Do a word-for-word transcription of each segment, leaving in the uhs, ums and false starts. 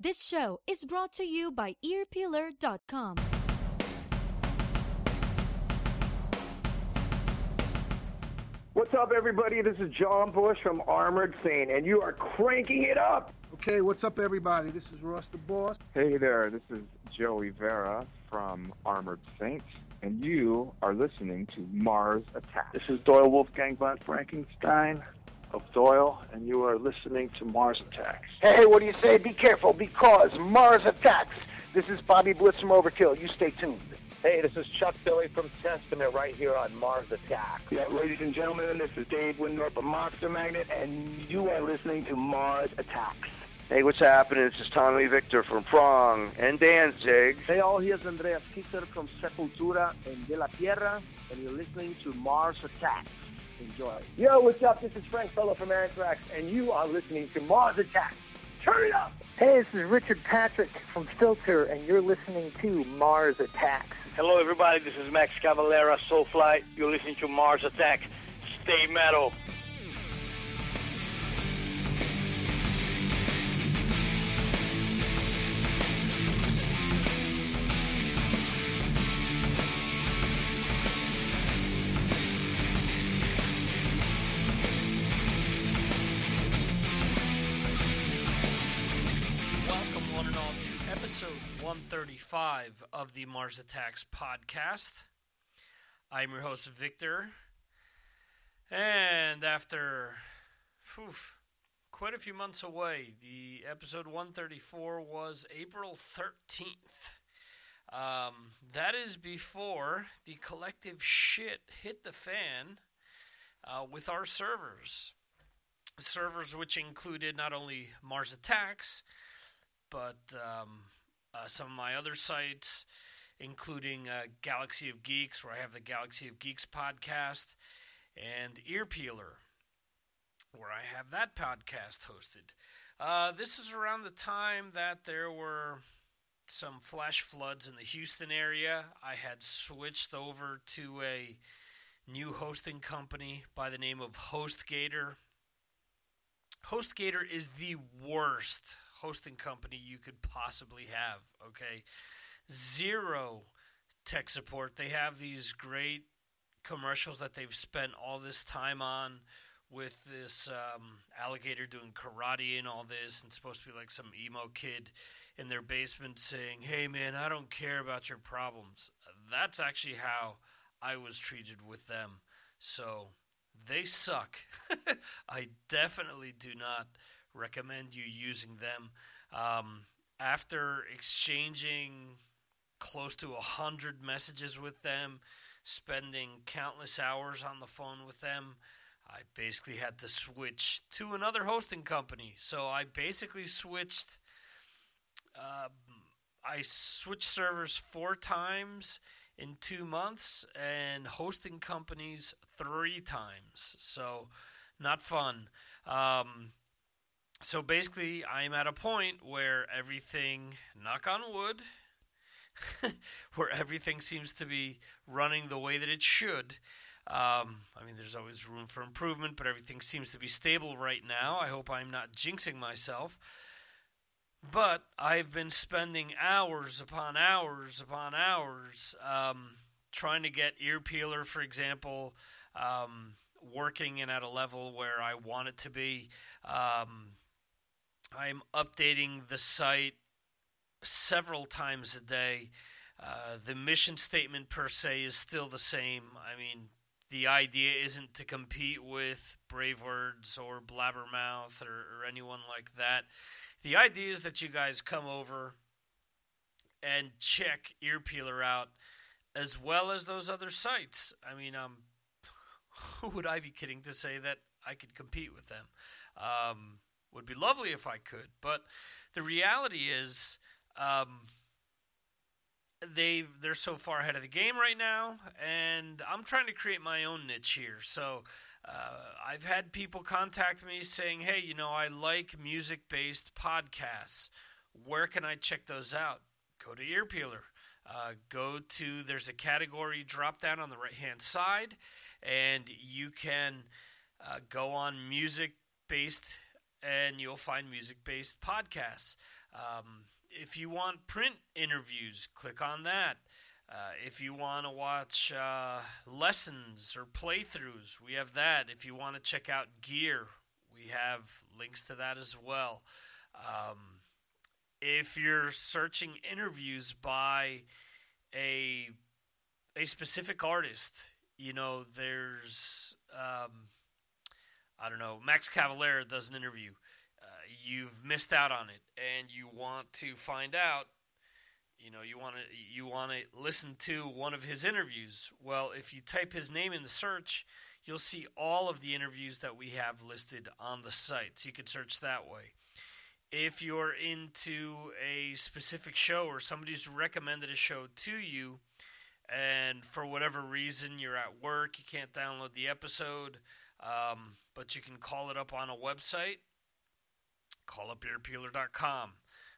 This show is brought to you by earpeeler dot com. What's up, everybody? This is John Bush from Armored Saint, and you are cranking it up! Okay, what's up, everybody? This is Ross the Boss. Hey there, this is Joey Vera from Armored Saint, and you are listening to Mars Attack. This is Doyle Wolfgang von Frankenstein of Doyle, and you are listening to Mars Attacks. Hey, what do you say? Be careful, because Mars Attacks. This is Bobby Blitz from Overkill. You stay tuned. Hey, this is Chuck Billy from Testament right here on Mars Attacks. Yeah, ladies and gentlemen, this is Dave Wyndorf of Monster Magnet, and you are listening to Mars Attacks. Hey, what's happening? This is Tommy Victor from Prong and Danzig. Hey all, here's Andreas Kisser from Sepultura and De La Tierra, and you're listening to Mars Attacks. Enjoy. Yo, what's up? This is Frank Fellow from Anthrax, and you are listening to Mars Attacks. Turn it up! Hey, this is Richard Patrick from Filter, and you're listening to Mars Attacks. Hello, everybody. This is Max Cavalera, Soulfly. You're listening to Mars Attacks. Stay metal. one thirty-five of the Mars Attacks podcast. I'm your host, Victor. And after whew, quite a few months away, the episode one thirty-four was April thirteenth. Um, that is before the collective shit hit the fan uh, with our servers. Servers which included not only Mars Attacks, but... Um, Uh, some of my other sites, including uh, Galaxy of Geeks, where I have the Galaxy of Geeks podcast, and Earpeeler, where I have that podcast hosted. Uh, this is around the time that there were some flash floods in the Houston area. I had switched over to a new hosting company by the name of HostGator. HostGator is the worst hosting company you could possibly have, okay? Zero tech support. They have these great commercials that they've spent all this time on with this um, alligator doing karate and all this, and supposed to be like some emo kid in their basement saying, hey, man, I don't care about your problems. That's actually how I was treated with them. So they suck. I definitely do not recommend you using them. Um, after exchanging close to a hundred messages with them, spending countless hours on the phone with them, I basically had to switch to another hosting company. So I basically switched. Uh, I switched servers four times in two months, and hosting companies three times. So not fun. Um, So basically, I'm at a point where everything, knock on wood, where everything seems to be running the way that it should. Um, I mean, there's always room for improvement, but everything seems to be stable right now. I hope I'm not jinxing myself. But I've been spending hours upon hours upon hours um, trying to get Earpeeler, for example, um, working and at a level where I want it to be. Um, I'm updating the site several times a day. Uh, the mission statement per se is still the same. I mean, the idea isn't to compete with Brave Words or Blabbermouth or, or anyone like that. The idea is that you guys come over and check Earpeeler out as well as those other sites. I mean, um, who would I be kidding to say that I could compete with them? Um, would be lovely if I could, but the reality is um, they they're so far ahead of the game right now, and I'm trying to create my own niche here. So uh, I've had people contact me saying, "Hey, you know, I like music-based podcasts. Where can I check those out?" Go to Earpeeler. Uh, go to there's a category drop down on the right-hand side, and you can uh, go on music-based. And you'll find music-based podcasts. Um, if you want print interviews, click on that. Uh, if you want to watch uh, lessons or playthroughs, we have that. If you want to check out gear, we have links to that as well. Um, if you're searching interviews by a a specific artist, you know, there's, um, I don't know, Max Cavalera does an interview. Uh, you've missed out on it, and you want to find out. You know, you want to you want to listen to one of his interviews. Well, if you type his name in the search, you'll see all of the interviews that we have listed on the site. So you can search that way. If you're into a specific show or somebody's recommended a show to you, and for whatever reason you're at work, you can't download the episode, um, but you can call it up on a website. Call up earpeeler dot com.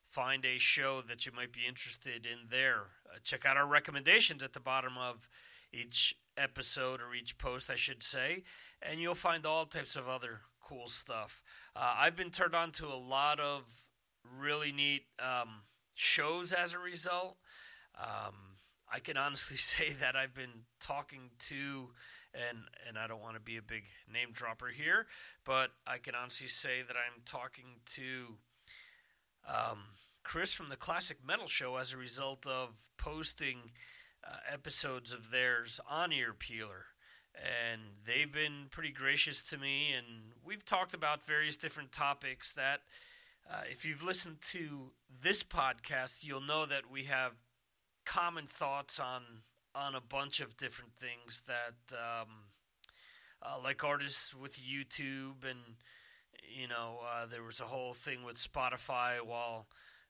Find a show that you might be interested in there. Uh, check out our recommendations at the bottom of each episode or each post, I should say, and you'll find all types of other cool stuff. Uh, I've been turned on to a lot of really neat um, shows as a result. Um, I can honestly say that I've been talking to, and and I don't want to be a big name dropper here, but I can honestly say that I'm talking to Um, Chris from the Classic Metal Show as a result of posting uh, episodes of theirs on Earpeeler, and they've been pretty gracious to me, and we've talked about various different topics that uh, if you've listened to this podcast, you'll know that we have common thoughts on on a bunch of different things that um, uh, like artists with YouTube, and You know, uh, there was a whole thing with Spotify while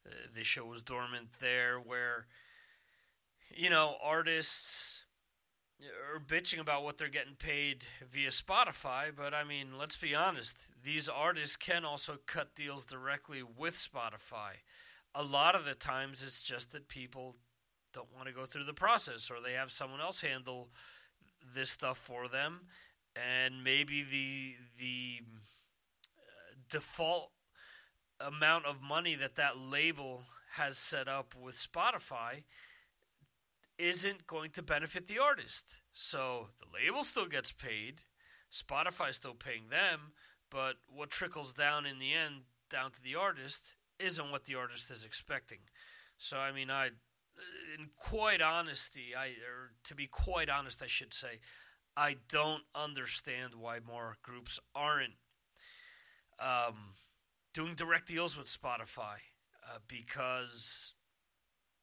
uh, the show was dormant there where, you know, artists are bitching about what they're getting paid via Spotify. But, I mean, let's be honest. These artists can also cut deals directly with Spotify. A lot of the times it's just that people don't want to go through the process, or they have someone else handle this stuff for them. And maybe the the... default amount of money that that label has set up with Spotify isn't going to benefit the artist. So the label still gets paid, Spotify's still paying them, but what trickles down in the end down to the artist isn't what the artist is expecting. So I mean, I, in quite honesty, I or to be quite honest, I should say, I don't understand why more groups aren't Um, doing direct deals with Spotify uh, because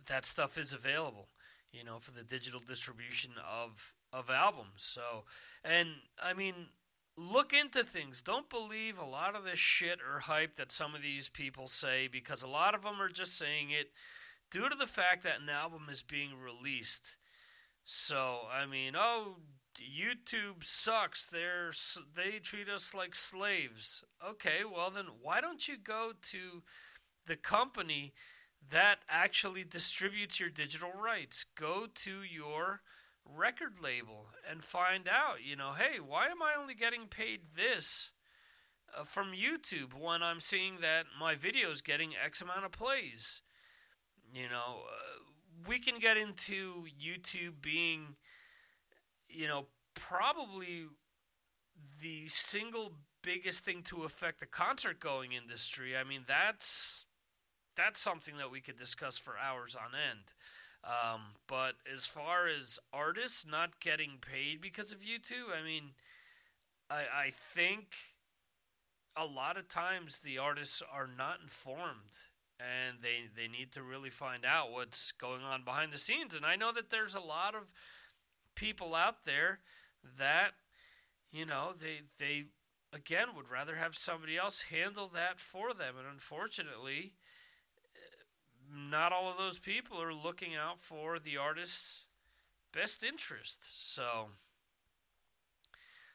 that stuff is available, you know, for the digital distribution of of albums. So, and I mean, look into things. Don't believe a lot of this shit or hype that some of these people say, because a lot of them are just saying it due to the fact that an album is being released. So, I mean, oh, YouTube sucks. They're, they treat us like slaves. Okay, well then why don't you go to the company that actually distributes your digital rights? Go to your record label and find out, you know, hey, why am I only getting paid this uh, from YouTube when I'm seeing that my video is getting X amount of plays? You know, uh, we can get into YouTube being, you know, probably the single biggest thing to affect the concert-going industry. I mean, that's that's something that we could discuss for hours on end. Um, but as far as artists not getting paid because of YouTube, I mean, I, I think a lot of times the artists are not informed, and they they need to really find out what's going on behind the scenes. And I know that there's a lot of people out there that, you know, they they again would rather have somebody else handle that for them, and unfortunately not all of those people are looking out for the artist's best interest. So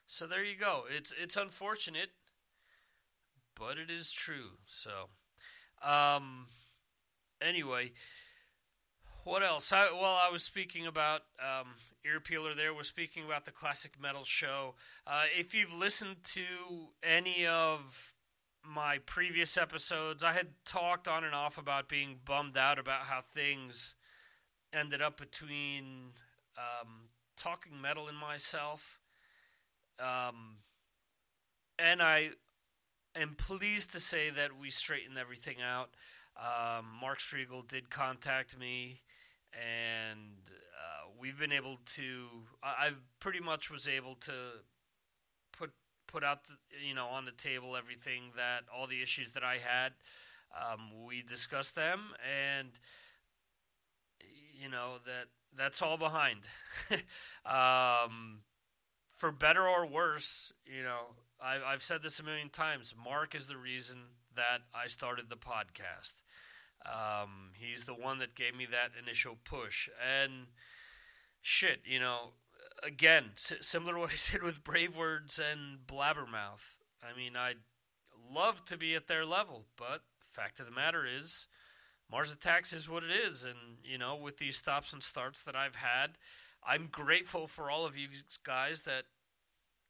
so there you go. It's it's unfortunate, but it is true. So um anyway, what else? I, well, I was speaking about um, Earpeeler there. We're speaking about the Classic Metal Show. Uh, if you've listened to any of my previous episodes, I had talked on and off about being bummed out about how things ended up between um, Talking Metal and myself. Um, and I am pleased to say that we straightened everything out. Um, Mark Striegel did contact me, and uh, we've been able to, I, I pretty much was able to put put out, the, you know, on the table everything that, all the issues that I had. Um, we discussed them, and, you know, that that's all behind. um, for better or worse, you know, I, I've said this a million times, Mark is the reason that I started the podcast. Um, he's the one that gave me that initial push. And shit, you know, again, s- similar to what I said with Brave Words and Blabbermouth. I mean, I'd love to be at their level, but fact of the matter is, Mars Attacks is what it is. And, you know, with these stops and starts that I've had, I'm grateful for all of you guys that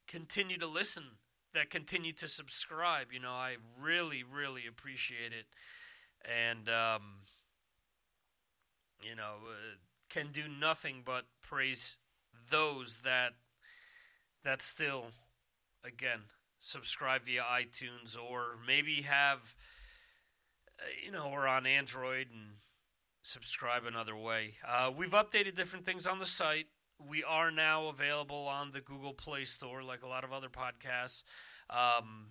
continue to listen, that continue to subscribe. You know, I really, really appreciate it. And, um, you know, uh, can do nothing but praise those that that still, again, subscribe via iTunes, or maybe have, uh, you know, or on Android and subscribe another way. Uh, we've updated different things on the site. We are now available on the Google Play Store, like a lot of other podcasts. Um,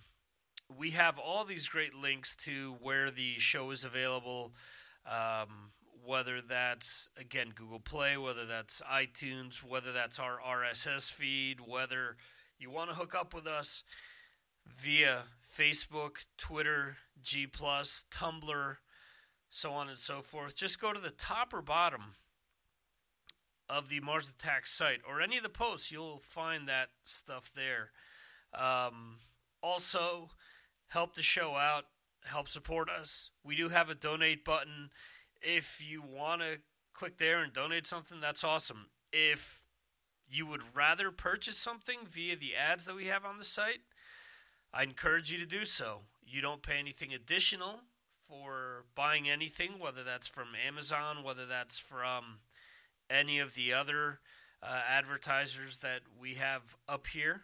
we have all these great links to where the show is available, um, whether that's, again, Google Play, whether that's iTunes, whether that's our R S S feed, whether you want to hook up with us via Facebook, Twitter, G plus, Tumblr, so on and so forth. Just go to the top or bottom of the Mars Attacks site, or any of the posts, you'll find that stuff there. Um, also, help the show out, help support us. We do have a donate button. If you want to click there and donate something, that's awesome. If you would rather purchase something via the ads that we have on the site, I encourage you to do so. You don't pay anything additional for buying anything, whether that's from Amazon, whether that's from any of the other uh, advertisers that we have up here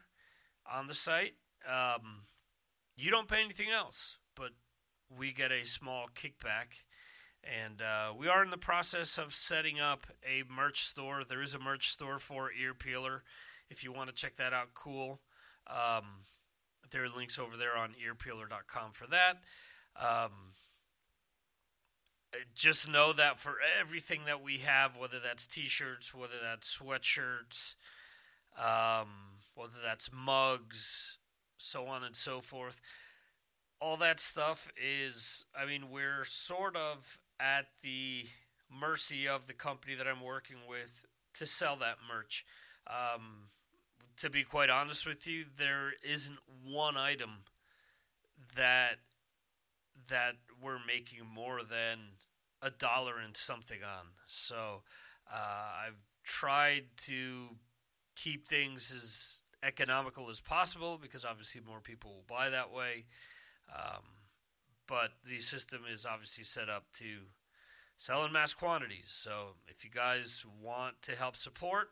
on the site. Um, you don't pay anything else, but we get a small kickback. And uh, we are in the process of setting up a merch store. There is a merch store for Earpeeler. If you want to check that out, cool. Um, there are links over there on earpeeler dot com for that. Um, just know that for everything that we have, whether that's t-shirts, whether that's sweatshirts, um, whether that's mugs, so on and so forth, all that stuff is, I mean, we're sort of at the mercy of the company that I'm working with to sell that merch. Um, to be quite honest with you, there isn't one item that that we're making more than a dollar and something on. So uh, I've tried to keep things as economical as possible, because obviously more people will buy that way. Um, but the system is obviously set up to sell in mass quantities. So if you guys want to help support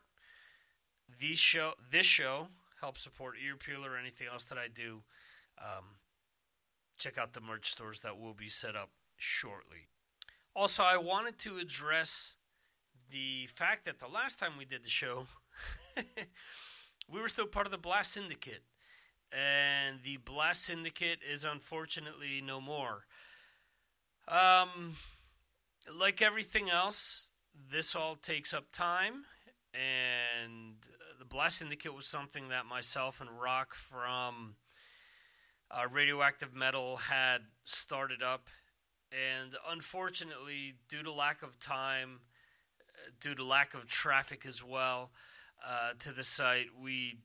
the show, this show, help support Earpeeler or anything else that I do, um, check out the merch stores that will be set up shortly. Also, I wanted to address the fact that the last time we did the show, we were still part of the Blast Syndicate. And the Blast Syndicate is unfortunately no more. Um, like everything else, this all takes up time. And the Blast Syndicate was something that myself and Rock from Uh, Radioactive Metal had started up, and unfortunately, due to lack of time, uh, due to lack of traffic as well, uh, to the site, we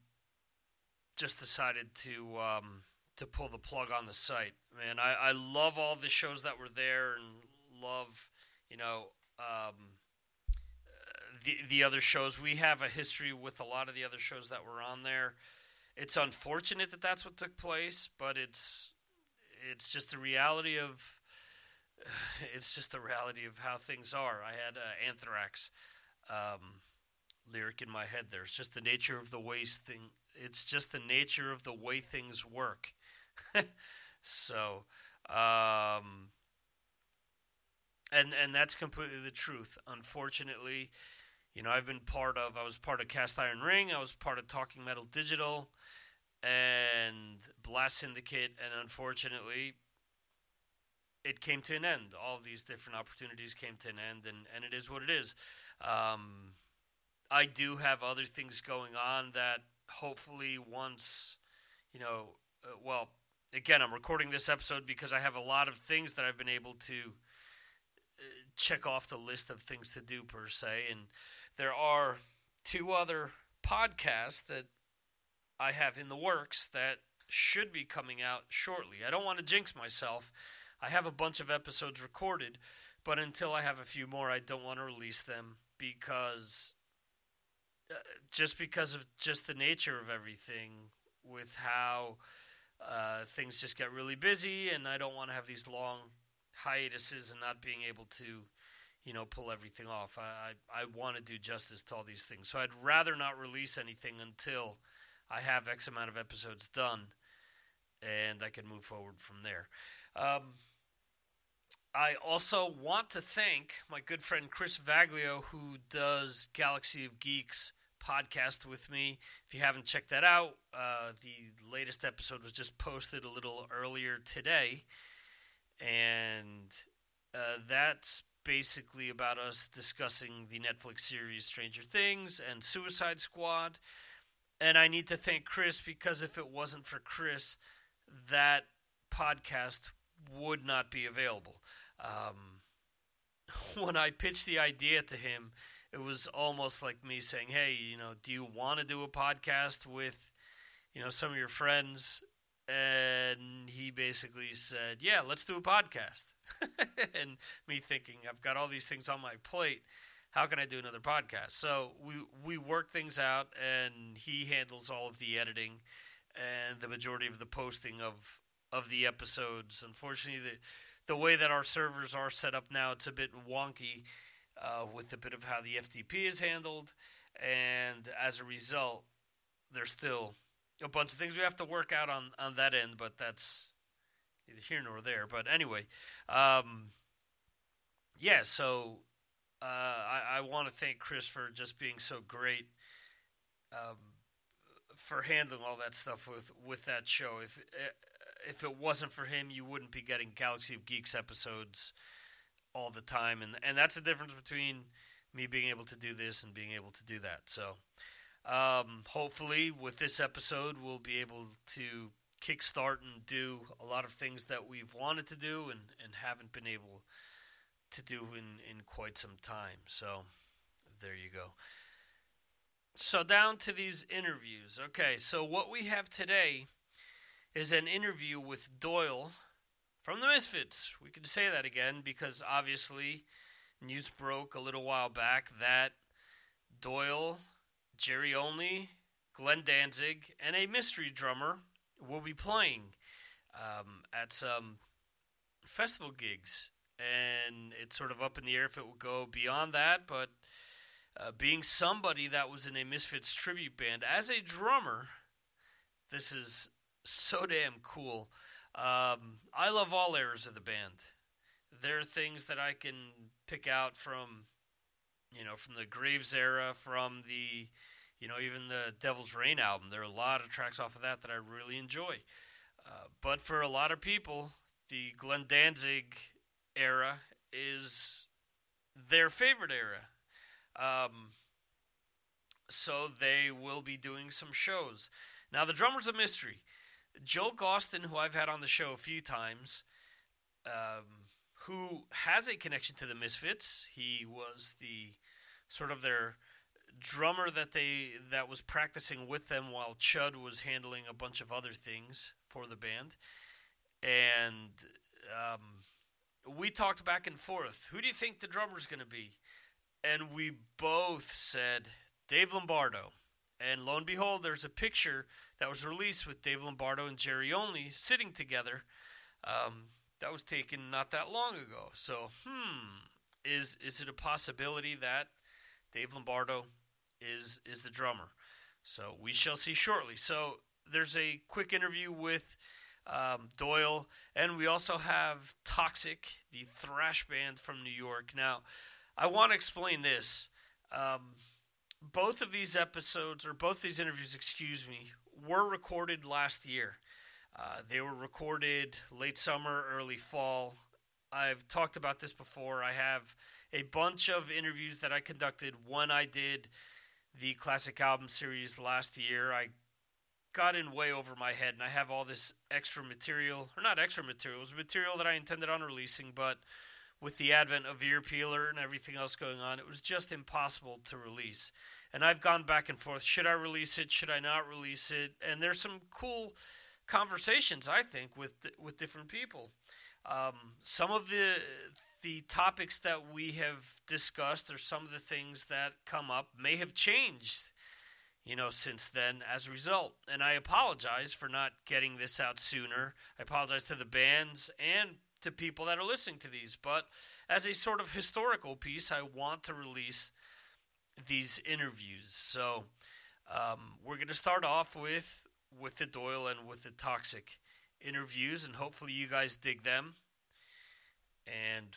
just decided to um, to pull the plug on the site. Man, I, I love all the shows that were there, and love, you know, um, the the other shows. We have a history with a lot of the other shows that were on there. It's unfortunate that that's what took place, but it's it's just the reality of it's just the reality of how things are. I had uh, Anthrax um, lyric in my head there. It's just the nature of the ways thing. It's just the nature of the way things work. So, um, and and that's completely the truth. Unfortunately, you know, I've been part of. I was part of Cast Iron Ring. I was part of Talking Metal Digital and Blast Syndicate, and unfortunately, it came to an end. All of these different opportunities came to an end, and, and it is what it is. Um, I do have other things going on that hopefully once, you know, uh, well, again, I'm recording this episode because I have a lot of things that I've been able to uh, check off the list of things to do per se, and there are two other podcasts that I have in the works that should be coming out shortly. I don't want to jinx myself. I have a bunch of episodes recorded, but until I have a few more, I don't want to release them because uh, just because of just the nature of everything with how uh, things just get really busy, and I don't want to have these long hiatuses and not being able to, you know, pull everything off. I, I, I want to do justice to all these things, so I'd rather not release anything until I have X amount of episodes done, and I can move forward from there. Um, I also want to thank my good friend Chris Vaglio, who does Galaxy of Geeks podcast with me. If you haven't checked that out, uh, the latest episode was just posted a little earlier today, and uh, that's basically about us discussing the Netflix series Stranger Things and Suicide Squad. And I need to thank Chris, because if it wasn't for Chris, that podcast would not be available. Um, when I pitched the idea to him, it was almost like me saying, hey, you know, do you want to do a podcast with, you know, some of your friends? And he basically said, yeah, let's do a podcast. And me thinking, I've got all these things on my plate. How can I do another podcast? So we we work things out, and he handles all of the editing and the majority of the posting of of the episodes. Unfortunately, the, the way that our servers are set up now, it's a bit wonky uh, with a bit of how the F T P is handled, and as a result, there's still a bunch of things we have to work out on, on that end, but that's neither here nor there. But anyway, um, yeah, so... Uh, I, I want to thank Chris for just being so great um, for handling all that stuff with, with that show. If if it wasn't for him, you wouldn't be getting Galaxy of Geeks episodes all the time. And, and that's the difference between me being able to do this and being able to do that. So um, hopefully with this episode, we'll be able to kickstart and do a lot of things that we've wanted to do and, and haven't been able to do in, in quite some time. So there you go. So down to these interviews. Okay, so what we have today is an interview with Doyle from the Misfits. We can say that again because obviously news broke a little while back that Doyle, Jerry Only, Glenn Danzig, and a mystery drummer will be playing um, at some festival gigs. And it's sort of up in the air if it will go beyond that, but uh, being somebody that was in a Misfits tribute band as a drummer, this is so damn cool. Um, I love all eras of the band. There are things that I can pick out from, you know, from the Graves era, from the, you know, even the Devil's Rain album. There are a lot of tracks off of that that I really enjoy. Uh, but for a lot of people, the Glenn Danzig era is their favorite era. Um, so they will be doing some shows. Now, the drummer's a mystery. Joel Gostin, who I've had on the show a few times, um, who has a connection to the Misfits. He was the sort of their drummer that they that was practicing with them while Chud was handling a bunch of other things for the band. And um we talked back and forth. Who do you think the drummer's going to be? And we both said Dave Lombardo. And lo and behold, there's a picture that was released with Dave Lombardo and Jerry Only sitting together Um, that was taken not that long ago. So, hmm, is is it a possibility that Dave Lombardo is is the drummer? So we shall see shortly. So there's a quick interview with um, Doyle, and we also have Toxik, the thrash band from New York. Now, I want to explain this. Um, both of these episodes, or both these interviews, excuse me, were recorded last year. Uh, they were recorded late summer, early fall. I've talked about this before. I have a bunch of interviews that I conducted. One I did the classic album series last year. I got in way over my head, and I have all this extra material, or not extra material, it was material that I intended on releasing, but with the advent of Earpeeler and everything else going on, it was just impossible to release. And I've gone back and forth. Should I release it? Should I not release it? And there's some cool conversations, I think, with with different people. Um, some of the the topics that we have discussed, or some of the things that come up, may have changed, you know, since then as a result. And I apologize for not getting this out sooner. I apologize to the bands and to people that are listening to these. But as a sort of historical piece, I want to release these interviews. So um, we're going to start off with with the Doyle and with the Toxik interviews, and hopefully you guys dig them, and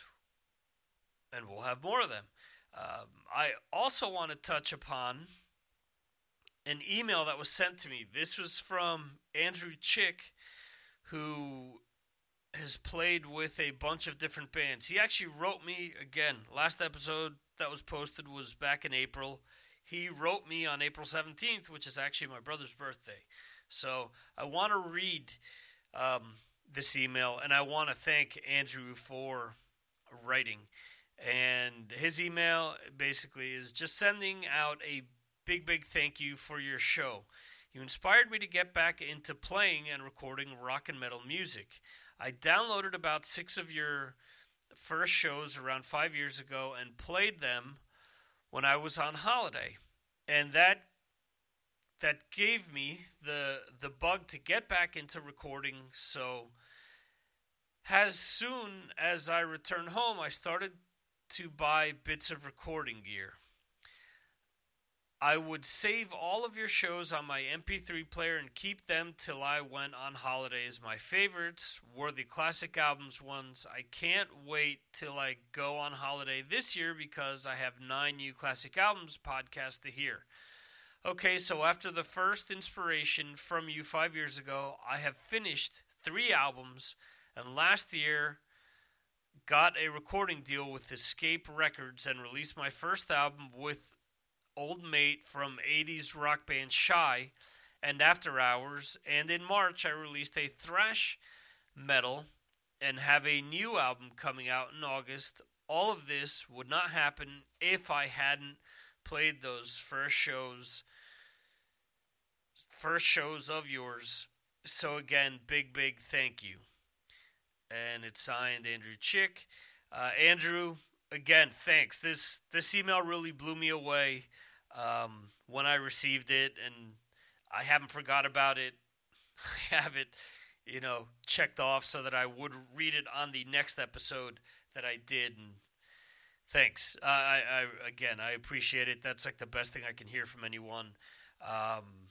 and we'll have more of them. Um, I also want to touch upon an email that was sent to me. This was from Andrew Chick, who has played with a bunch of different bands. He actually wrote me, again, last episode that was posted was back in April. He wrote me on April seventeenth, which is actually my brother's birthday. So I want to read um, this email, and I want to thank Andrew for writing. And his email basically is just sending out a big, big thank you for your show. You inspired me to get back into playing and recording rock and metal music. I downloaded about six of your first shows around five years ago and played them when I was on holiday. And that that gave me the the bug to get back into recording. So as soon as I returned home, I started to buy bits of recording gear. I would save all of your shows on my M P three player and keep them till I went on holidays. My favorites were the classic albums ones. I can't wait till I go on holiday this year because I have nine new classic albums podcasts to hear. Okay, so after the first inspiration from you five years ago, I have finished three albums, and last year got a recording deal with Escape Records and released my first album with old mate from eighties rock band Shy and After Hours, and in March I released a thrash metal and have a new album coming out in August. All of this would not happen if I hadn't played those first shows first shows of yours. So again, big big thank you. And it's signed Andrew Chick. Uh, Andrew, again, thanks. This this email really blew me away. Um, when I received it, and I haven't forgot about it. I have it, you know, checked off so that I would read it on the next episode that I did. And thanks. Uh, I, I again, I appreciate it. That's like the best thing I can hear from anyone. Um,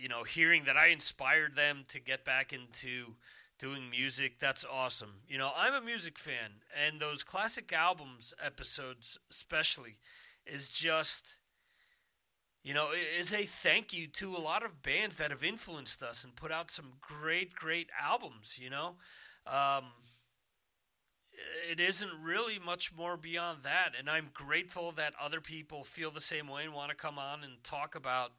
you know, hearing that I inspired them to get back into doing music, that's awesome. You know, I'm a music fan, and those classic albums episodes especially is just, you know, is a thank you to a lot of bands that have influenced us and put out some great, great albums, you know. Um, it isn't really much more beyond that, and I'm grateful that other people feel the same way and want to come on and talk about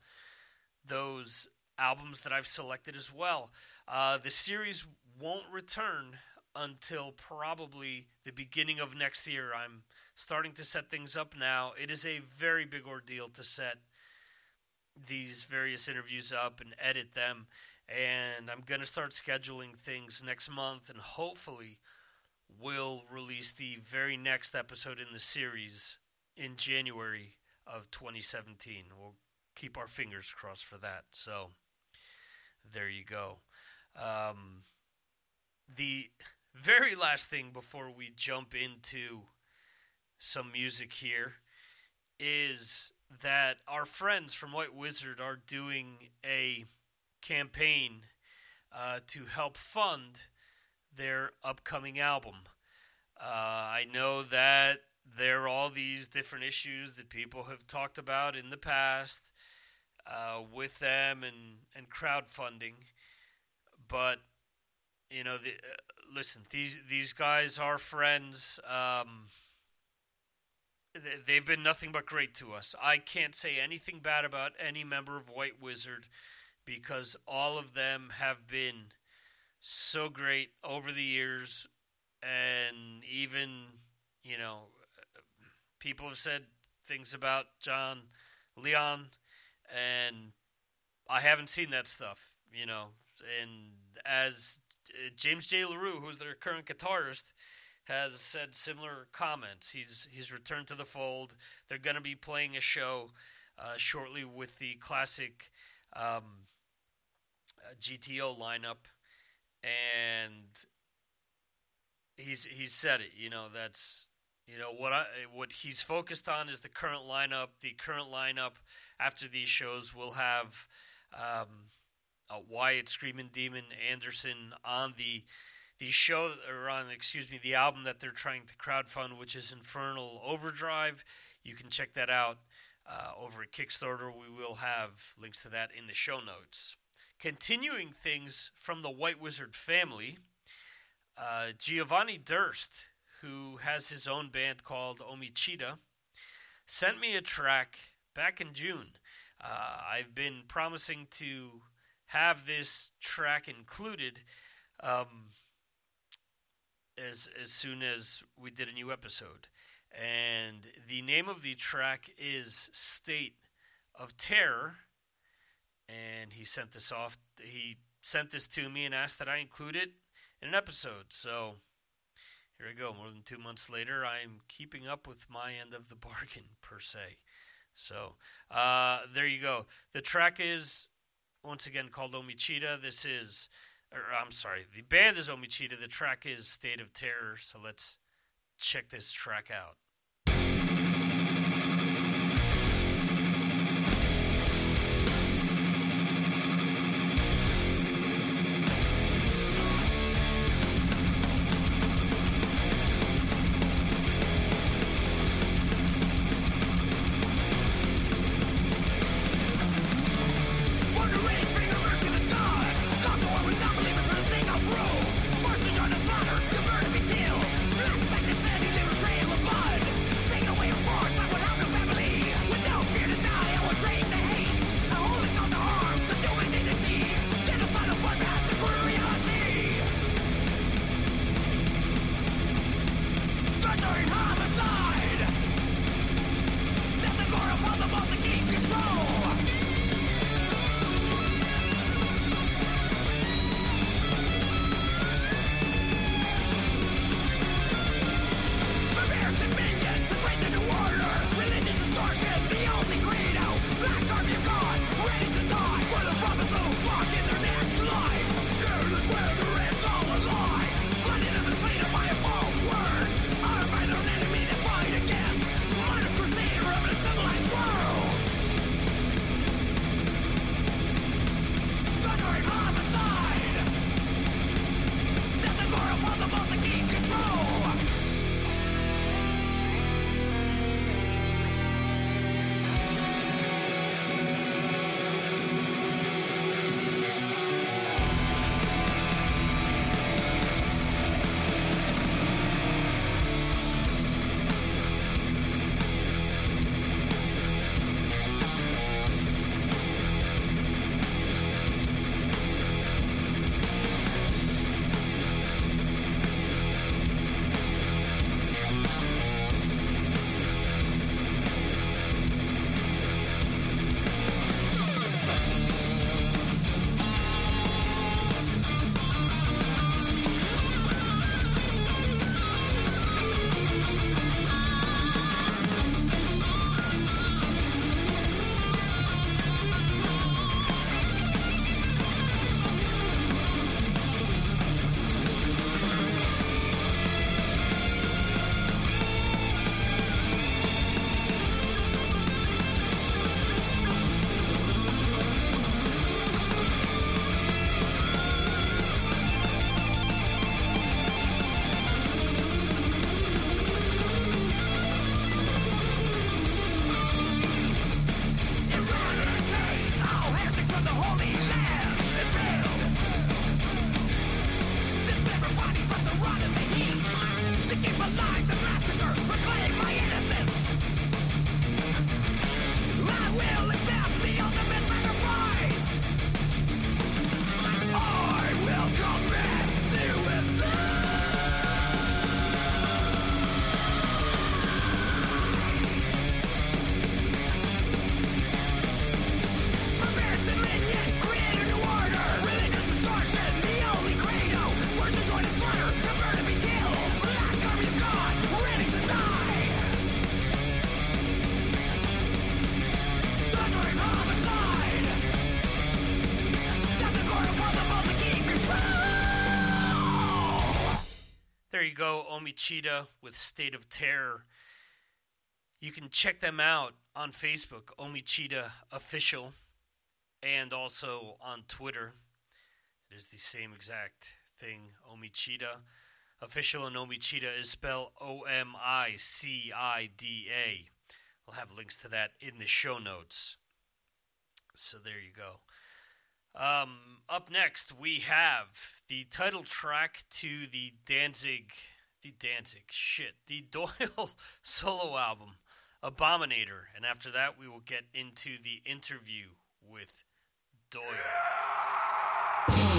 those albums that I've selected as well. Uh, the series won't return until probably the beginning of next year. I'm starting to set things up now. It is a very big ordeal to set these various interviews up and edit them. And I'm going to start scheduling things next month, and hopefully we'll release the very next episode in the series in January of twenty seventeen. We'll keep our fingers crossed for that. So there you go. Um, the very last thing before we jump into some music here is that our friends from White Wizard are doing a campaign uh, to help fund their upcoming album. Uh, I know that there are all these different issues that people have talked about in the past uh, with them and, and crowdfunding. But, you know, the, uh, listen, these these guys are friends. Um, they, they've been nothing but great to us. I can't say anything bad about any member of White Wizard because all of them have been so great over the years. And even, you know, people have said things about John Leon, and I haven't seen that stuff, you know. And as James J. LaRue, who's their current guitarist, has said similar comments. He's he's returned to the fold. They're going to be playing a show uh, shortly with the classic um, G T O lineup, and he's he's said it. You know, that's you know what I what he's focused on is the current lineup. The current lineup after these shows will have. Um, Uh, Wyatt Screamin' Demon Anderson on the the show or on excuse me the album that they're trying to crowdfund, which is Infernal Overdrive. You can check that out uh, over at Kickstarter. We will have links to that in the show notes. Continuing things from the White Wizard family, uh, Giovanni Durst, who has his own band called Omichita, sent me a track back in June. Uh, I've been promising to have this track included um, as as soon as we did a new episode. And the name of the track is State of Terror. And he sent this off. He sent this to me and asked that I include it in an episode. So here we go. More than two months later, I'm keeping up with my end of the bargain, per se. So uh, there you go. The track is once again called Omichita. This is, or I'm sorry, the band is Omichita. The track is State of Terror. So let's check this track out. Burn to be killed, not like it's any liberty in the blood. you go, Omichita with State of Terror. You can check them out on Facebook, Omichita Official, and also on Twitter. It is the same exact thing, Omichita Official, and Omichita is spelled O M I C I D A. We'll have links to that in the show notes. So there you go. Um, up next, we have the title track to the Danzig, the Danzig, shit, the Doyle solo album, Abominator. And after that, we will get into the interview with Doyle. Yeah!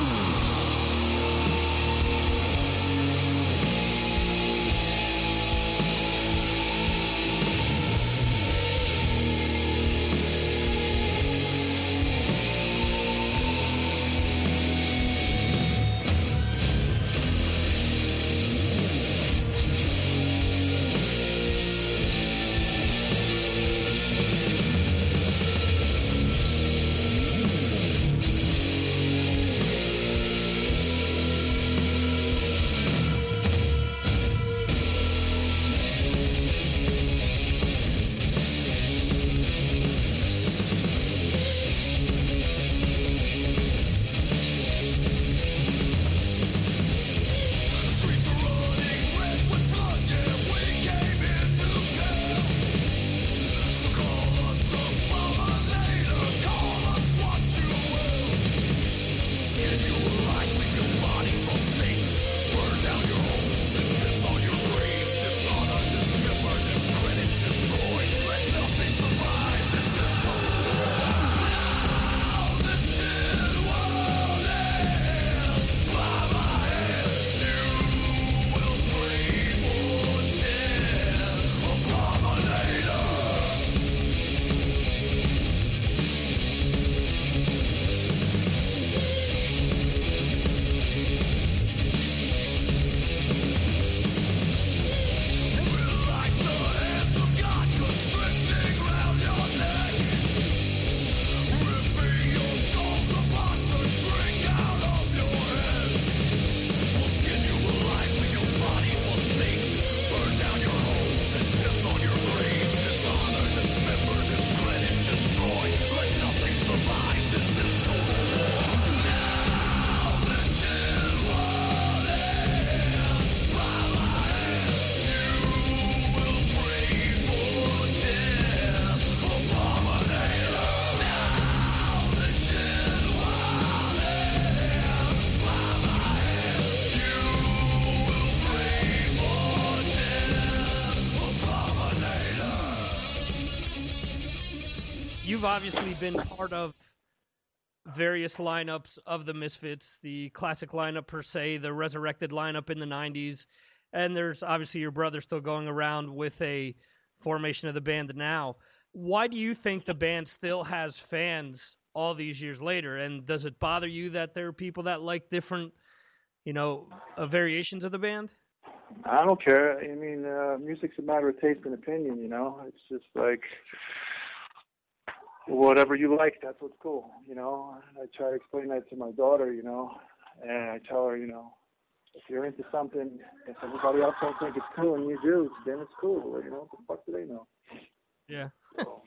You've obviously been part of various lineups of the Misfits, the classic lineup per se, the resurrected lineup in the nineties, and there's obviously your brother still going around with a formation of the band now. Why do you think the band still has fans all these years later? And does it bother you that there are people that like different, you know, uh, variations of the band? I don't care. I mean, uh, music's a matter of taste and opinion, you know? It's just like... whatever you like, that's what's cool, you know. I try to explain that to my daughter, you know, and I tell her, you know, if you're into something, if everybody else don't think it's cool and you do, then it's cool, you know. What the fuck do they know? Yeah. So.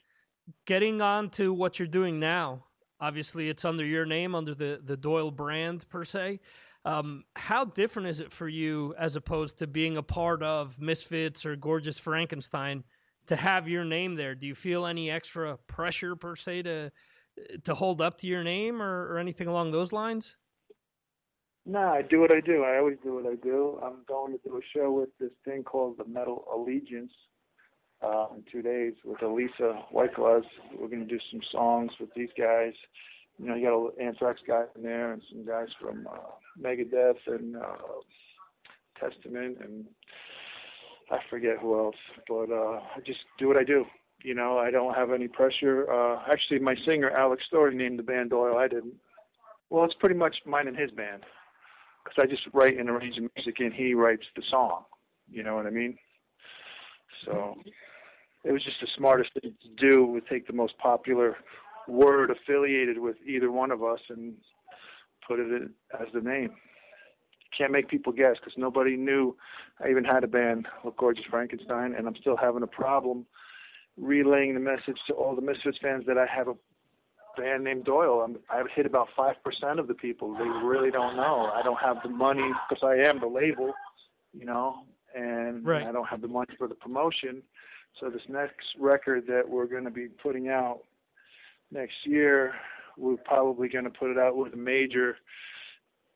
Getting on to what you're doing now, obviously it's under your name, under the, the Doyle brand per se. Um, how different is it for you as opposed to being a part of Misfits or Gorgeous Frankenstein to have your name there? Do you feel any extra pressure per se to to hold up to your name or, or anything along those lines? No, I do what I do. I always do what I do. I'm going to do a show with this thing called the Metal Allegiance uh, in two days with Elisa Whiteglass. We're going to do some songs with these guys. You know, you got an Anthrax guy in there and some guys from uh, Megadeth and uh, Testament and... I forget who else, but uh, I just do what I do. You know, I don't have any pressure. Uh, actually, my singer, Alex Story, named the band Doyle. I didn't. Well, it's pretty much mine and his band because I just write and arrange the music, and he writes the song. You know what I mean? So it was just the smartest thing to do was take the most popular word affiliated with either one of us and put it in as the name. can't make people guess because nobody knew I even had a band with Gorgeous Frankenstein, and I'm still having a problem relaying the message to all the Misfits fans that I have a band named Doyle. I'm, I've hit about five percent of the people. They really don't know. I don't have the money because I am the label, you know, and right. I don't have the money for the promotion. So this next record that we're going to be putting out next year, we're probably going to put it out with a major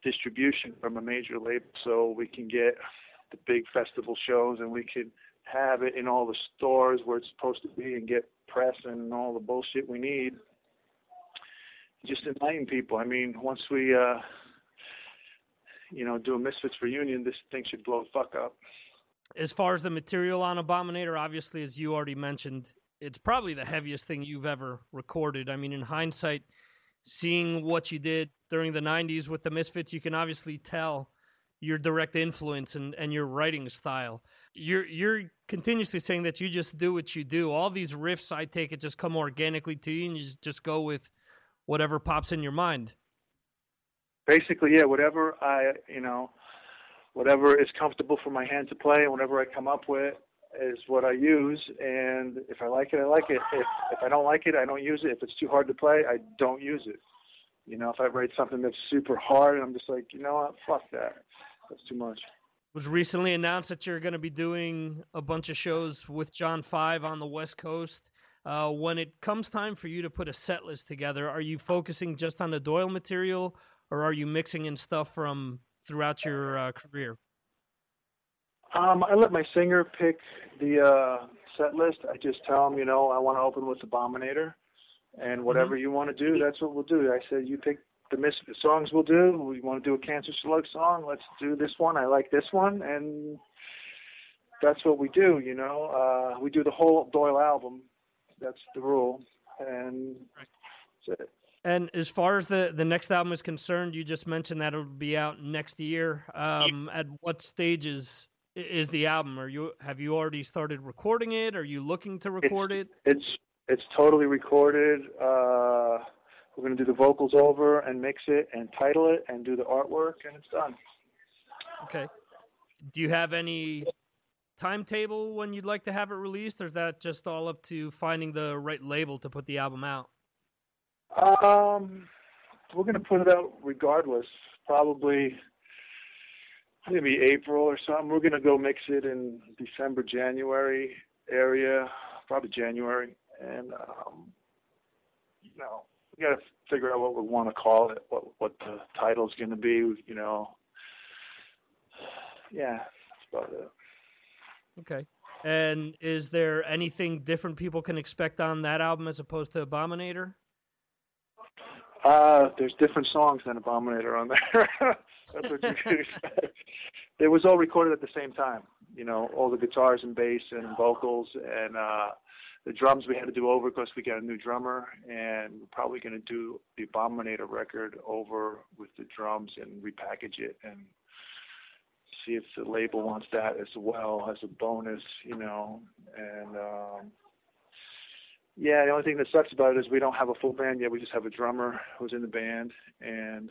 distribution from a major label so we can get the big festival shows and we can have it in all the stores where it's supposed to be and get press and all the bullshit we need. Just enlighten people. I mean, once we, uh, you know, do a Misfits reunion, this thing should blow the fuck up. As far as the material on Abominator, obviously, as you already mentioned, it's probably the heaviest thing you've ever recorded. I mean, in hindsight, seeing what you did during the nineties with the Misfits, you can obviously tell your direct influence and, and your writing style. You're you're continuously saying that you just do what you do. All these riffs, I take it, just come organically to you, and you just go with whatever pops in your mind. Basically, yeah, whatever I, you know, whatever is comfortable for my hand to play and whatever I come up with is what I use. And if I like it, I like it. If if I don't like it, I don't use it. If it's too hard to play, I don't use it. You know, if I write something that's super hard, I'm just like, you know what, fuck that. That's too much. It was recently announced that you're going to be doing a bunch of shows with John Five on the West Coast. Uh, when it comes time for you to put a set list together, are you focusing just on the Doyle material, or are you mixing in stuff from throughout your uh, career? Um, I let my singer pick the uh, set list. I just tell him, you know, I want to open with Abominator, and whatever mm-hmm. you want to do, that's what we'll do. I said, you pick the mis- songs we'll do. We want to do a Cancer Slug song. Let's do this one. I like this one, and that's what we do, you know. Uh, we do the whole Doyle album. That's the rule, and that's it. And as far as the, the next album is concerned, you just mentioned that it'll be out next year. Um, at what stages is the album? Are you have you already started recording it? Are you looking to record it's, it? It's it's totally recorded. Uh, we're going to do the vocals over and mix it and title it and do the artwork, and it's done. Okay. Do you have any timetable when you'd like to have it released, or is that just all up to finding the right label to put the album out? Um, we're going to put it out regardless. Probably maybe April or something. We're going to go mix it in December, January area, probably January. And, um, you know, we got to figure out what we want to call it, what what the title's going to be, you know. Yeah, that's about it. Okay. And is there anything different people can expect on that album as opposed to Abominator? Uh, there's different songs than Abominator on there. That's what you could expect. It was all recorded at the same time. You know, all the guitars and bass and vocals and uh, the drums we had to do over because we got a new drummer, and we're probably going to do the Abominator record over with the drums and repackage it and see if the label wants that as well as a bonus, you know. And um, yeah, the only thing that sucks about it is we don't have a full band yet. We just have a drummer who's in the band, and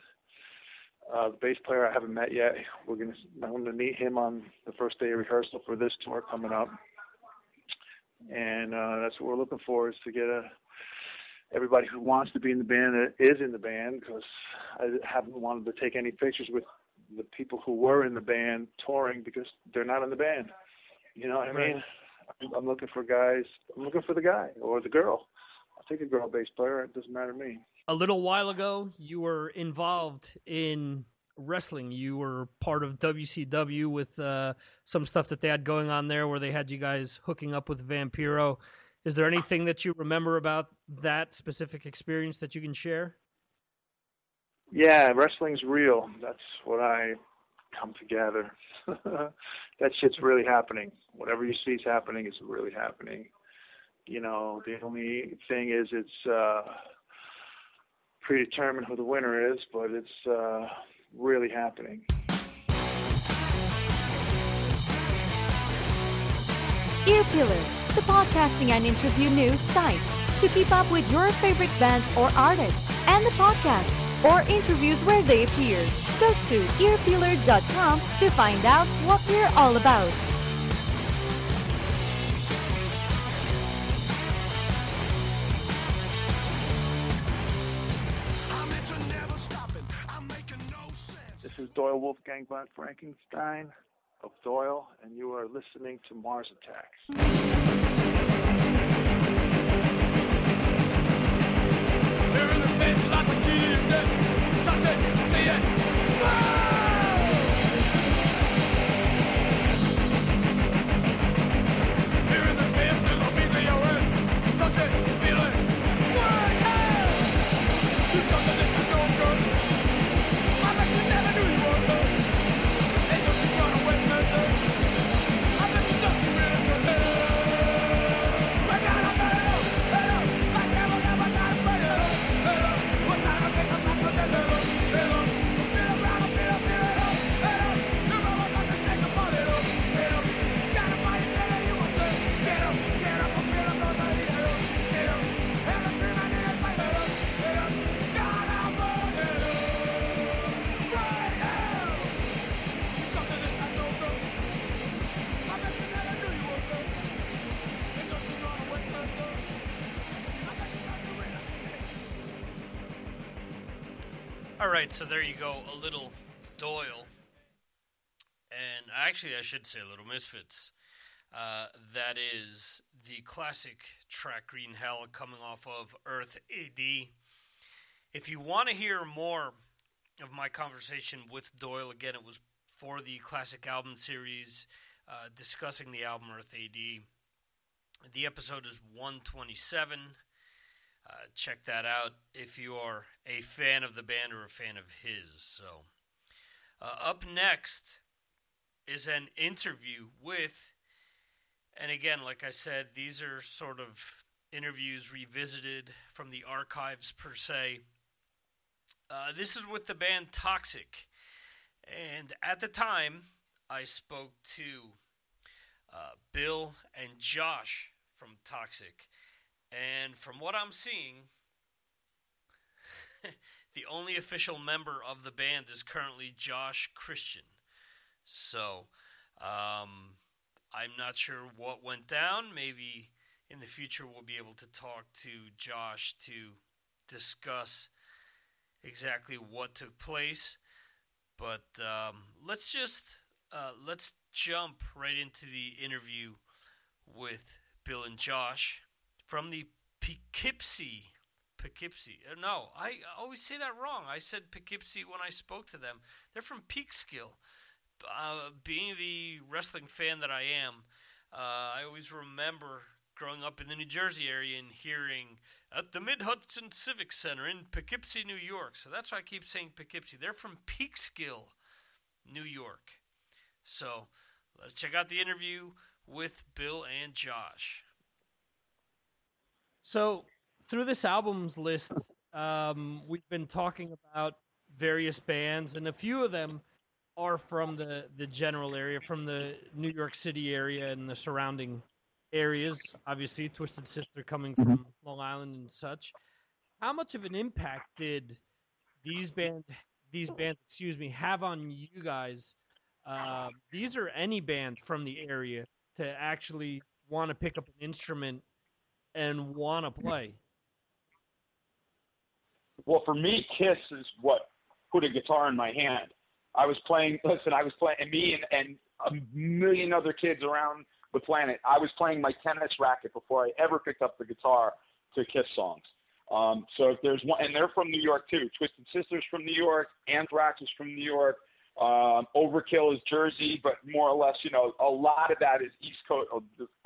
uh, the bass player I haven't met yet. We're gonna I'm gonna meet him on the first day of rehearsal for this tour coming up, and uh, that's what we're looking for, is to get a everybody who wants to be in the band that is in the band, because I haven't wanted to take any pictures with the people who were in the band touring because they're not in the band. You know what I mean? I'm looking for guys. I'm looking for the guy or the girl. I'll take a girl bass player. It doesn't matter to me. A little while ago, you were involved in wrestling. You were part of W C W with uh, some stuff that they had going on there where they had you guys hooking up with Vampiro. Is there anything that you remember about that specific experience that you can share? Yeah, wrestling's real. That's what I come to gather. That shit's really happening. Whatever you see is happening is really happening. You know, the only thing is it's uh, predetermined who the winner is, but it's uh, really happening. Earpeeler, the podcasting and interview news site. To keep up with your favorite bands or artists and the podcasts or interviews where they appear. Go to Earpeeler dot com to find out what we're all about. This is Doyle Wolfgang von Frankenstein of Doyle, and you are listening to Mars Attacks. Touch it, see it, whoa! Here in the face, there's a piece of your head. Touch it, feel it, whoa! Hey! You come to this with no girl. I bet you never knew you were though. And don't you run away from that though. I bet you don't you really know that. Look out, I'm better out, better out. I can't look at my knife, better out, better out. What kind of face I'm not sure that they're. All right, so there you go, a little Doyle, and actually I should say a little Misfits. Uh, that is the classic track Green Hell coming off of Earth A D. If you want to hear more of my conversation with Doyle, again, it was for the classic album series uh, discussing the album Earth A D. The episode is one twenty-seven. Uh, check that out if you are a fan of the band or a fan of his. So, uh, up next is an interview with, and again, like I said, these are sort of interviews revisited from the archives per se. Uh, this is with the band Toxik. And at the time, I spoke to uh, Bill and Josh from Toxik. And from what I'm seeing, the only official member of the band is currently Josh Christian. So, um, I'm not sure what went down. Maybe in the future we'll be able to talk to Josh to discuss exactly what took place. But um, let's just uh, let's jump right into the interview with Bill and Josh. From the Poughkeepsie, Poughkeepsie. No, I always say that wrong. I said Poughkeepsie when I spoke to them. They're from Peekskill. Uh, being the wrestling fan that I am, uh, I always remember growing up in the New Jersey area and hearing at the Mid-Hudson Civic Center in Poughkeepsie, New York. So that's why I keep saying Poughkeepsie. They're from Peekskill, New York. So let's check out the interview with Bill and Josh. So through this albums list, um, we've been talking about various bands, and a few of them are from the, the general area, from the New York City area and the surrounding areas. Obviously, Twisted Sister coming from Long Island and such. How much of an impact did these band these bands, excuse me, have on you guys? Uh, these are any band from the area to actually want to pick up an instrument and want to play? Well, for me, Kiss is what put a guitar in my hand. I was playing, listen, I was playing, and me and, and a million other kids around the planet, I was playing my tennis racket before I ever picked up the guitar to Kiss songs. Um, so if there's one, and they're from New York too. Twisted Sister's from New York, Anthrax is from New York, um, Overkill is Jersey, but more or less, you know, a lot of that is East Coast.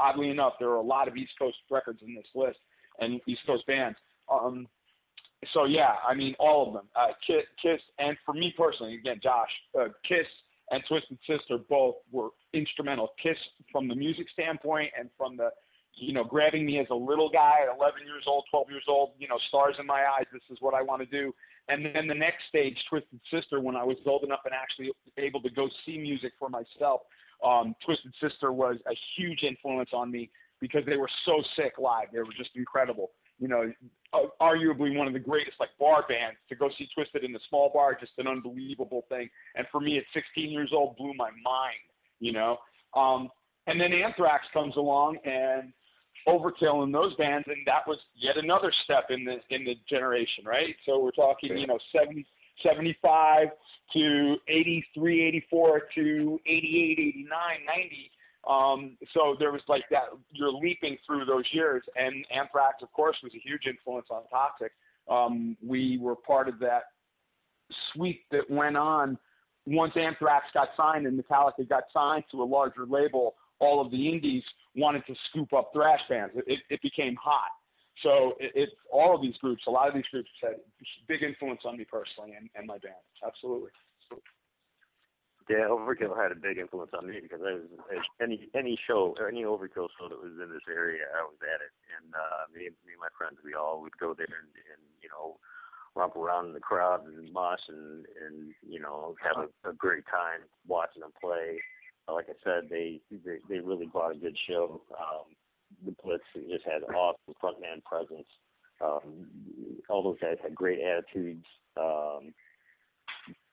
Oddly enough, there are a lot of East Coast records in this list and East Coast bands. Um, so yeah, I mean, all of them, uh, Kiss, Kiss, and for me personally, again, Josh, uh, Kiss and Twisted Sister both were instrumental. Kiss from the music standpoint and from the, you know, grabbing me as a little guy at eleven years old, twelve years old, you know, stars in my eyes, this is what I want to do. And then the next stage, Twisted Sister, when I was old enough and actually able to go see music for myself, um, Twisted Sister was a huge influence on me because they were so sick live. They were just incredible. you know, arguably one of the greatest, like, bar bands, to go see Twisted in the small bar, just an unbelievable thing. And for me at sixteen years old, blew my mind, you know. Um, and then Anthrax comes along and Overkill and those bands, and that was yet another step in the in the generation, right? So we're talking, you know, seventy, seventy-five to eighty-three, eighty-four to eighty-eight, eighty-nine, ninety. Um, so there was like that, you're leaping through those years, and Anthrax, of course, was a huge influence on Toxik. Um, we were part of that sweep that went on. Once Anthrax got signed and Metallica got signed to a larger label, all of the indies wanted to scoop up thrash bands. It, it, it became hot. So it, it's all of these groups, a lot of these groups had big influence on me personally and, and my band. Absolutely. Yeah, Overkill had a big influence on me because I was at any any show, or any Overkill show that was in this area, I was at it, and uh, me, me and my friends, we all would go there and, and you know, romp around in the crowd and mosh and, and you know, have a, a great time watching them play. Like I said, they they, they really brought a good show. Um, the Blitz just had awesome front man presence. Um, all those guys had great attitudes. Um,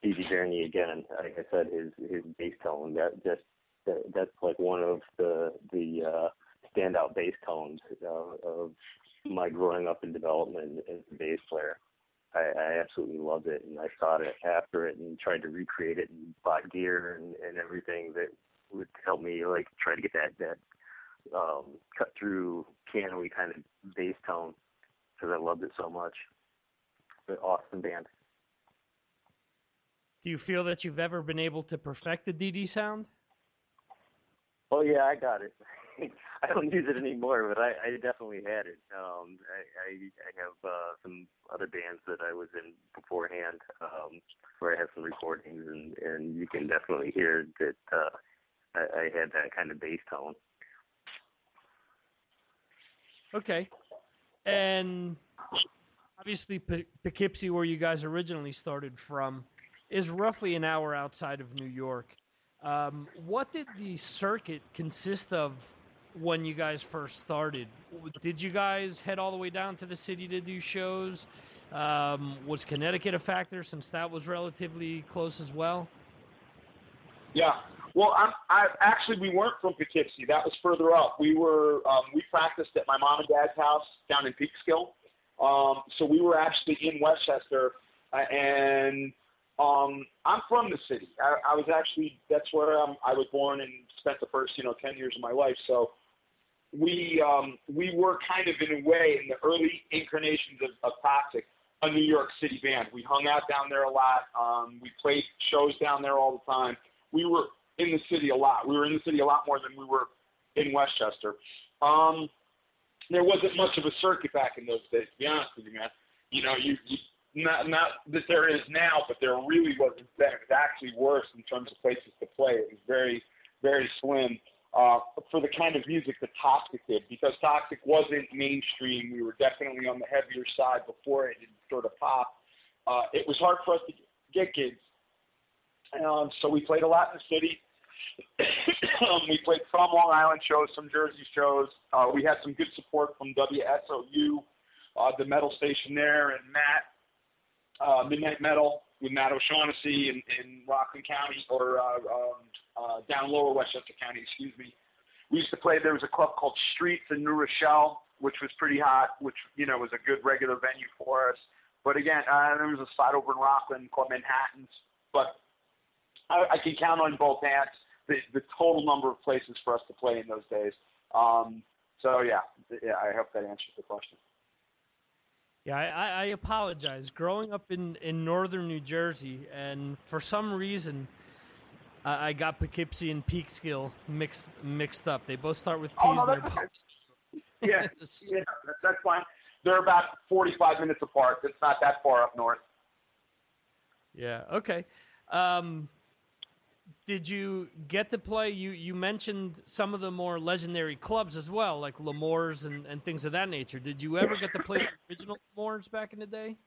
D J Barney, again, like I said, his his bass tone, that just that, that's like one of the the uh, standout bass tones uh, of my growing up and development as a bass player. I, I absolutely loved it, and I sought it after it and tried to recreate it and bought gear and, and everything that would help me, like, try to get that, that um, cut-through, cannily kind of bass tone because I loved it so much. It's an awesome band. Do you feel that you've ever been able to perfect the D D sound? Oh, yeah, I got it. I don't use it anymore, but I, I definitely had it. Um, I, I, I have uh, some other bands that I was in beforehand um, where I have some recordings, and, and you can definitely hear that uh, I, I had that kind of bass tone. Okay. And obviously Poughkeepsie, where you guys originally started from, is roughly an hour outside of New York. Um, what did the circuit consist of when you guys first started? Did you guys head all the way down to the city to do shows? Um, was Connecticut a factor since that was relatively close as well? Yeah. Well, I, I actually, we weren't from Poughkeepsie. That was further up. We were, um, we practiced at my mom and dad's house down in Peekskill. Um, so we were actually in Westchester, uh, and Um, I'm from the city. I, I was actually, that's where um, I was born and spent the first, you know, ten years of my life. So we um, we were kind of, in a way, in the early incarnations of, of Toxik, a New York City band. We hung out down there a lot. Um, we played shows down there all the time. We were in the city a lot. We were in the city a lot more than we were in Westchester. Um, there wasn't much of a circuit back in those days, to be honest with you, man. You know, you... you Not, not that there is now, but there really wasn't. It was actually worse in terms of places to play. It was very, very slim uh, for the kind of music that Toxik did, because Toxik wasn't mainstream. We were definitely on the heavier side before it sort of popped. Uh, it was hard for us to get gigs, um, so we played a lot in the city. um, we played some Long Island shows, some Jersey shows. Uh, we had some good support from W S O U, uh, the metal station there, and Matt. Uh, Midnight Metal with Matt O'Shaughnessy in, in Rockland County, or uh, um, uh, down lower Westchester County, excuse me. We used to play, there was a club called Streets in New Rochelle, which was pretty hot, which, you know, was a good regular venue for us. But again, uh, there was a spot over in Rockland called Manhattan's. But I, I can count on both hands the, the total number of places for us to play in those days. Um, so, yeah, yeah, I hope that answers the question. Yeah, I, I apologize. Growing up in, in northern New Jersey, and for some reason, uh, I got Poughkeepsie and Peekskill mixed mixed up. They both start with P's. Oh, no, that's both... yeah, yeah, that's fine. They're about forty-five minutes apart. It's not that far up north. Yeah, okay. Um, did you get to play? You, you mentioned some of the more legendary clubs as well, like Lemores and, and things of that nature. Did you ever get to play the original Lemores back in the day?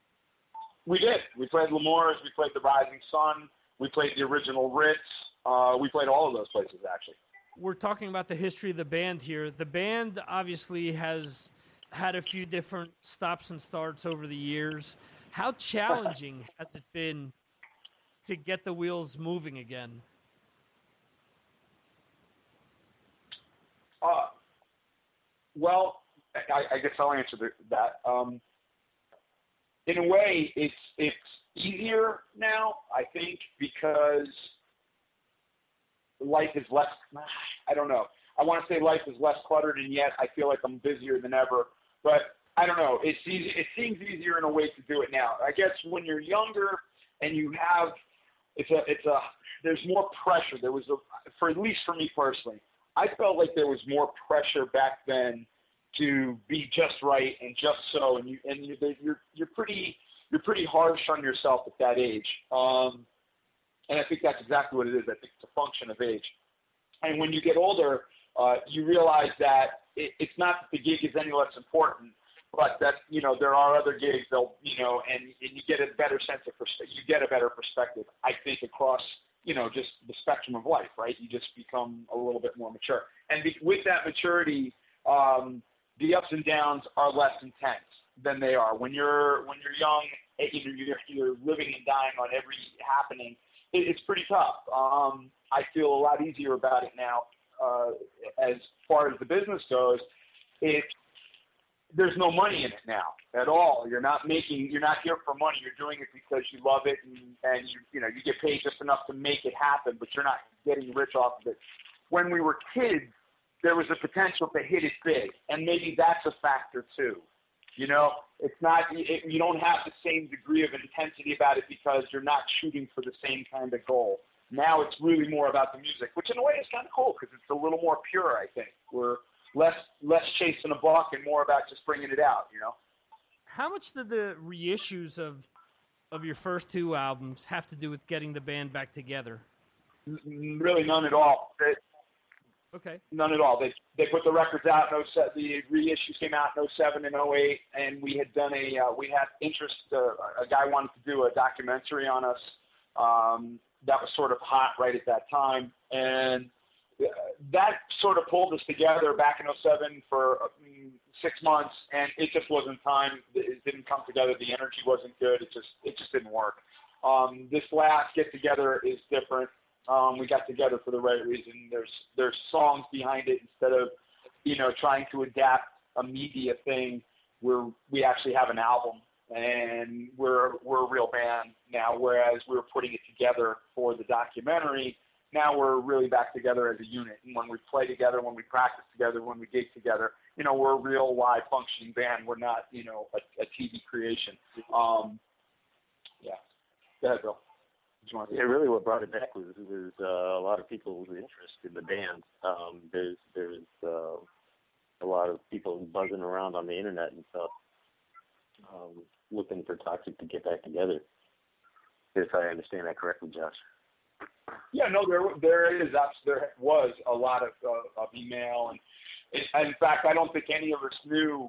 We did. We played Lemores. We played the Rising Sun. We played the original Ritz. Uh, we played all of those places, actually. We're talking about the history of the band here. The band obviously has had a few different stops and starts over the years. How challenging has it been to get the wheels moving again? Uh, well, I, I guess I'll answer the, that. Um, in a way, it's it's easier now, I think, because life is less, I don't know. I want to say life is less cluttered, and yet I feel like I'm busier than ever. But I don't know. It's easy. It seems easier in a way to do it now. I guess when you're younger and you have, it's a, it's a. There's more pressure. There was a, for at least for me personally, I felt like there was more pressure back then to be just right and just so. And you and you, you're you're pretty you're pretty harsh on yourself at that age. Um, and I think that's exactly what it is. I think it's a function of age. And when you get older, Uh, you realize that it, it's not that the gig is any less important, but that, you know, there are other gigs, they'll, you know, and, and you get a better sense of perspective, you get a better perspective, I think, across, you know, just the spectrum of life, right? You just become a little bit more mature. And be, with that maturity, um, the ups and downs are less intense than they are. When you're, when you're young, either you're, you're living and dying on every happening, it, it's pretty tough. Um, I feel a lot easier about it now. Uh, as far as the business goes, it, there's no money in it now at all. You're not making, you're not here for money. You're doing it because you love it, and, and you, you know, you get paid just enough to make it happen, but you're not getting rich off of it. When we were kids, there was a potential to hit it big, and maybe that's a factor too. You know, it's not, it, you don't have the same degree of intensity about it because you're not shooting for the same kind of goal. Now it's really more about the music, which in a way is kind of cool because it's a little more pure, I think. We're less less chasing a buck and more about just bringing it out, you know? How much did the reissues of of your first two albums have to do with getting the band back together? N- really none at all. They, okay. None at all. They they put the records out in oh seven. The reissues came out in oh seven and oh eight, and we had done a, uh, we had interest, uh, a guy wanted to do a documentary on us. Um, that was sort of hot right at that time, and that sort of pulled us together back in oh seven for six months, and it just wasn't time. It didn't come together. The energy wasn't good. It just it just didn't work. Um, this last get-together is different. Um, we got together for the right reason. There's there's songs behind it instead of, you know, trying to adapt a media thing where we actually have an album. And we're we're a real band now, whereas we were putting it together for the documentary. Now we're really back together as a unit. And when we play together, when we practice together, when we gig together, you know, we're a real live functioning band. We're not, you know, a, a T V creation. Um, yeah. Go ahead, Bill. Yeah, really what brought it back was there's uh, a lot of people's interest in the band. Um, there's there's uh, a lot of people buzzing around on the internet and stuff. Um, looking for Toxik to get back together, if I understand that correctly, Josh. Yeah, no, there there is there was a lot of uh, of email, and, and in fact, I don't think any of us knew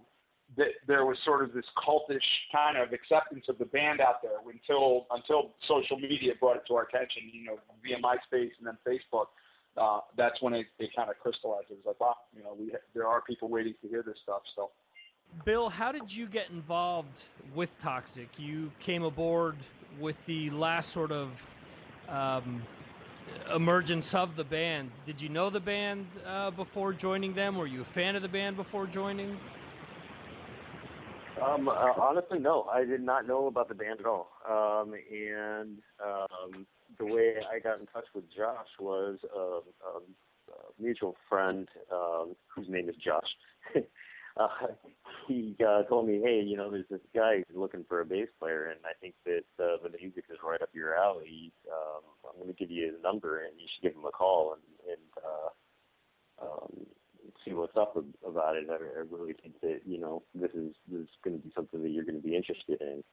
that there was sort of this cultish kind of acceptance of the band out there until until social media brought it to our attention. You know, via MySpace and then Facebook. Uh, that's when it, it kind of crystallized. It was like, wow, you know, we there are people waiting to hear this stuff still. Bill, how did you get involved with Toxik? You came aboard with the last sort of um, emergence of the band. Did you know the band uh, before joining them? Were you a fan of the band before joining? Um, uh, honestly, no. I did not know about the band at all. Um, and um, the way I got in touch with Josh was a, a, a mutual friend um, whose name is Josh. Uh, he uh, told me, hey, you know, there's this guy who's looking for a bass player, and I think that uh, the music is right up your alley. Um, I'm going to give you his number, and you should give him a call and, and uh, um, see what's up about it. I, I really think that, you know, this is, this is going to be something that you're going to be interested in.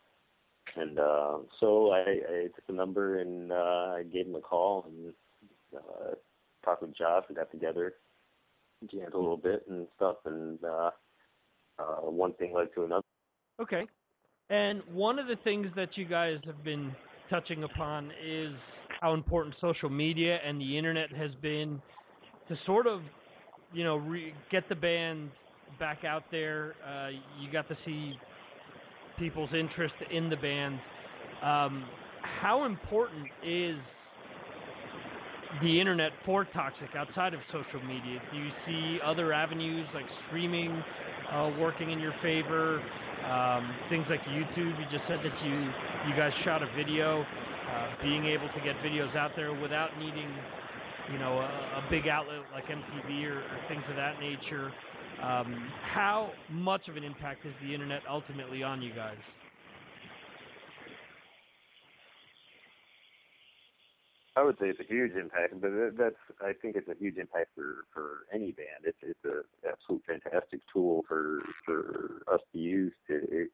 And uh, so I, I took the number, and uh, I gave him a call and uh, talked with Josh and got together, jammed a little bit and stuff, and uh, Uh, one thing led to another. Okay. And one of the things that you guys have been touching upon is how important social media and the internet has been to sort of, you know, re- get the band back out there. Uh, you got to see people's interest in the band. Um, how important is the internet for Toxik outside of social media? Do you see other avenues like streaming uh, working in your favor? Um, things like YouTube. You just said that you you guys shot a video. Uh, being able to get videos out there without needing, you know, a, a big outlet like M T V or, or things of that nature. Um, how much of an impact is the internet ultimately on you guys? I would say it's a huge impact, but that's, I think it's a huge impact for, for any band. It's it's an absolute fantastic tool for for us to use to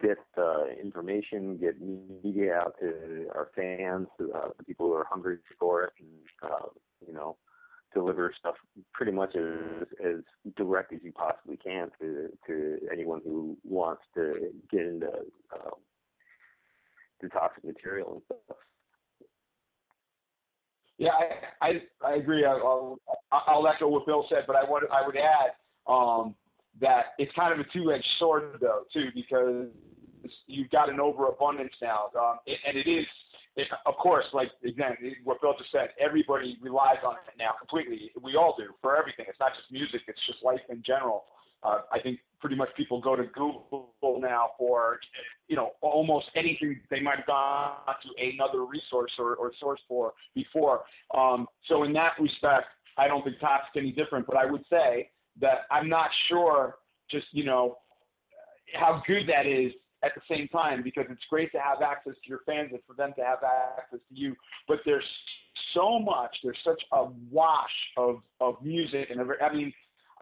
get uh, information, get media out to our fans, to uh, the people who are hungry for it, and uh, you know, deliver stuff pretty much as as direct as you possibly can to to anyone who wants to get into um, the Toxik material and stuff. Yeah, I, I I agree. I'll I'll echo what Bill said, but I would I would add um, that it's kind of a two-edged sword though too, because you've got an overabundance now, um, and it is it, of course, like again what Bill just said. Everybody relies on it now completely. We all do for everything. It's not just music. It's just life in general. Uh, I think pretty much people go to Google now for, you know, almost anything they might have gone to another resource or, or source for before. Um, so in that respect, I don't think Toxik's any different, but I would say that I'm not sure just, you know, how good that is at the same time, because it's great to have access to your fans and for them to have access to you, but there's so much, there's such a wash of, of music and every, I mean,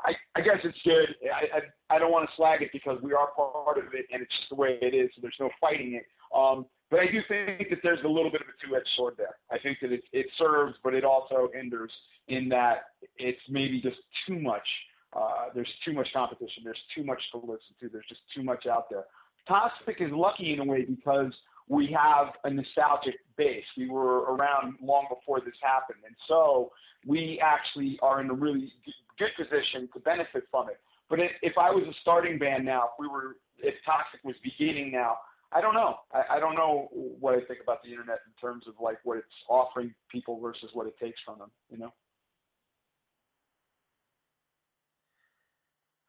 I, I guess it's good. I, I I don't want to slag it because we are part of it and it's just the way it is, so there's no fighting it. Um, but I do think that there's a little bit of a two-edged sword there. I think that it, it serves, but it also hinders in that it's maybe just too much. Uh, there's too much competition. There's too much to listen to. There's just too much out there. Toxik is lucky in a way because we have a nostalgic base. We were around long before this happened, and so we actually are in a really good position to benefit from it. But if, if I was a starting band now, if we were, if Toxik was beginning now, I don't know. I, I don't know what I think about the internet in terms of like what it's offering people versus what it takes from them, you know?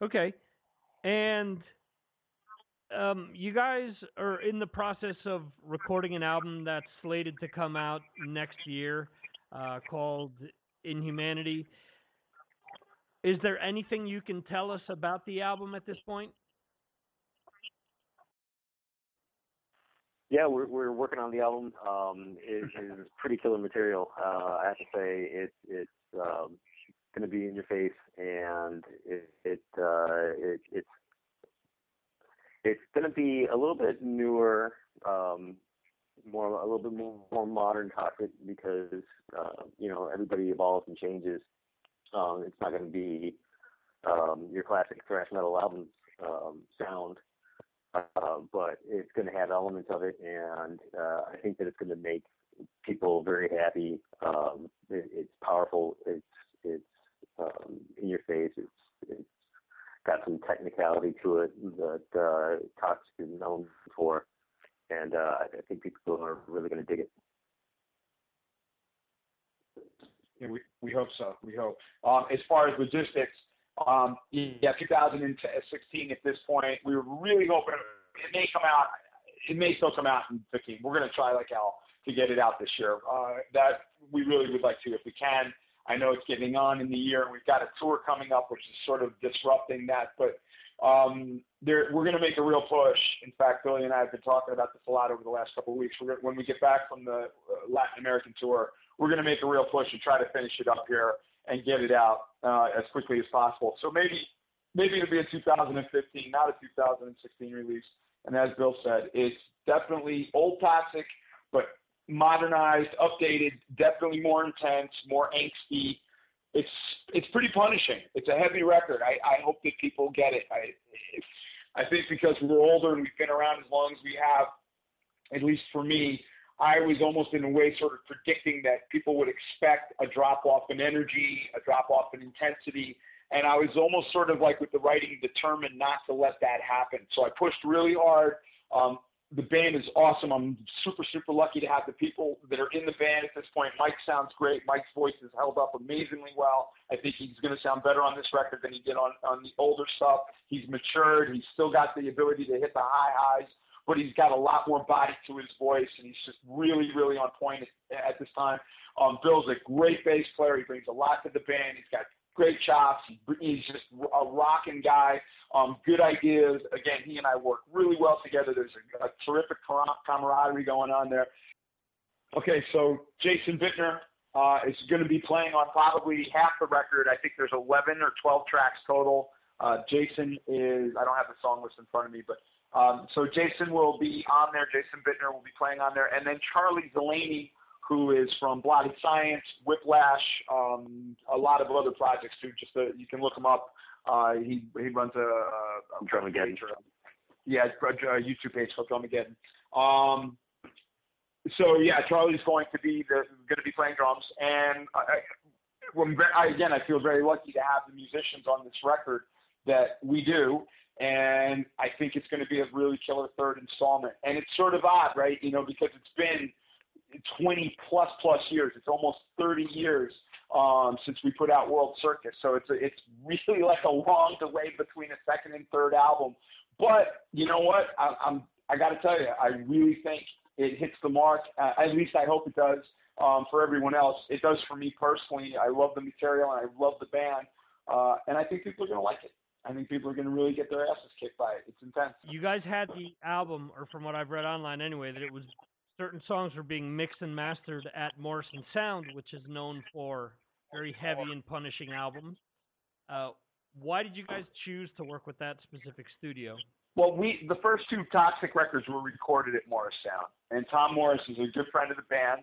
Okay. And um, you guys are in the process of recording an album that's slated to come out next year uh, called Inhumanity. Is there anything you can tell us about the album at this point? Yeah, we're we're working on the album. Um, it is pretty killer material. Uh, I have to say, it, it's um, going to be in your face, and it it, uh, it it's it's going to be a little bit newer, um, more a little bit more, more modern Toxik because uh, you know, everybody evolves and changes. Um, it's not going to be um, your classic thrash metal album um, sound, uh, but it's going to have elements of it, and uh, I think that it's going to make people very happy. Um, it, it's powerful. It's it's um, in your face. It's it's got some technicality to it that uh, Toxik is known for, and uh, I think people are really going to dig it. Yeah, we, we hope so. We hope. Um, as far as logistics, um, yeah, two thousand sixteen at this point, we were really hoping it may come out. It may still come out in fifteen. We're going to try like hell to get it out this year. Uh, that we really would like to if we can. I know it's getting on in the year, and we've got a tour coming up, which is sort of disrupting that. But um, there, we're going to make a real push. In fact, Billy and I have been talking about this a lot over the last couple of weeks. We're, when we get back from the Latin American tour, we're going to make a real push and try to finish it up here and get it out uh, as quickly as possible. So maybe maybe it'll be a two thousand fifteen, not a two thousand sixteen release. And as Bill said, it's definitely old Toxik, but modernized, updated, definitely more intense, more angsty. It's it's pretty punishing. It's a heavy record. I, I hope that people get it. I I think because we're older and we've been around as long as we have, at least for me, I was almost in a way sort of predicting that people would expect a drop-off in energy, a drop-off in intensity, And I was almost sort of like with the writing determined not to let that happen. So I pushed really hard. Um, The band is awesome. I'm super, super lucky to have the people that are in the band at this point. Mike sounds great. Mike's voice has held up amazingly well. I think he's going to sound better on this record than he did on, on the older stuff. He's matured. He's still got the ability to hit the high highs, but he's got a lot more body to his voice, and he's just really, really on point at, at this time. Um, Bill's a great bass player. He brings a lot to the band. He's got great chops. He's just a rocking guy. Um, good ideas. Again, he and I work really well together. There's a, a terrific camaraderie going on there. Okay, so Jason Bittner uh, is going to be playing on probably half the record. I think there's eleven or twelve tracks total. Uh, Jason is, I don't have the song list in front of me, but um, so Jason will be on there. Jason Bittner will be playing on there. And then Charlie Zeleny, who is from Blotted Science, Whiplash, um, a lot of other projects too. Just to, you can look him up. Uh, he he runs a, a I'm trying to get it. Yeah, a, a YouTube page called Drumageddon. Um, so yeah, Charlie's going to be the, going to be playing drums, and I, I, again, I feel very lucky to have the musicians on this record that we do. And I think it's going to be a really killer third installment. And it's sort of odd, right? You know, because it's been twenty plus plus years. It's almost thirty years um, since we put out World Circus. So it's a, it's really like a long delay between a second and third album. But you know what? I, I'm I got to tell you, I really think it hits the mark. Uh, at least I hope it does um, for everyone else. It does for me personally. I love the material and I love the band, uh, and I think people are gonna like it. I think people are going to really get their asses kicked by it. It's intense. You guys had the album, or from what I've read online anyway, that it was. Certain songs were being mixed and mastered at Morrison Sound, which is known for very heavy and punishing albums. Uh, why did you guys choose to work with that specific studio? Well, we the first two Toxik records were recorded at Morris Sound, and Tom Morris is a good friend of the band,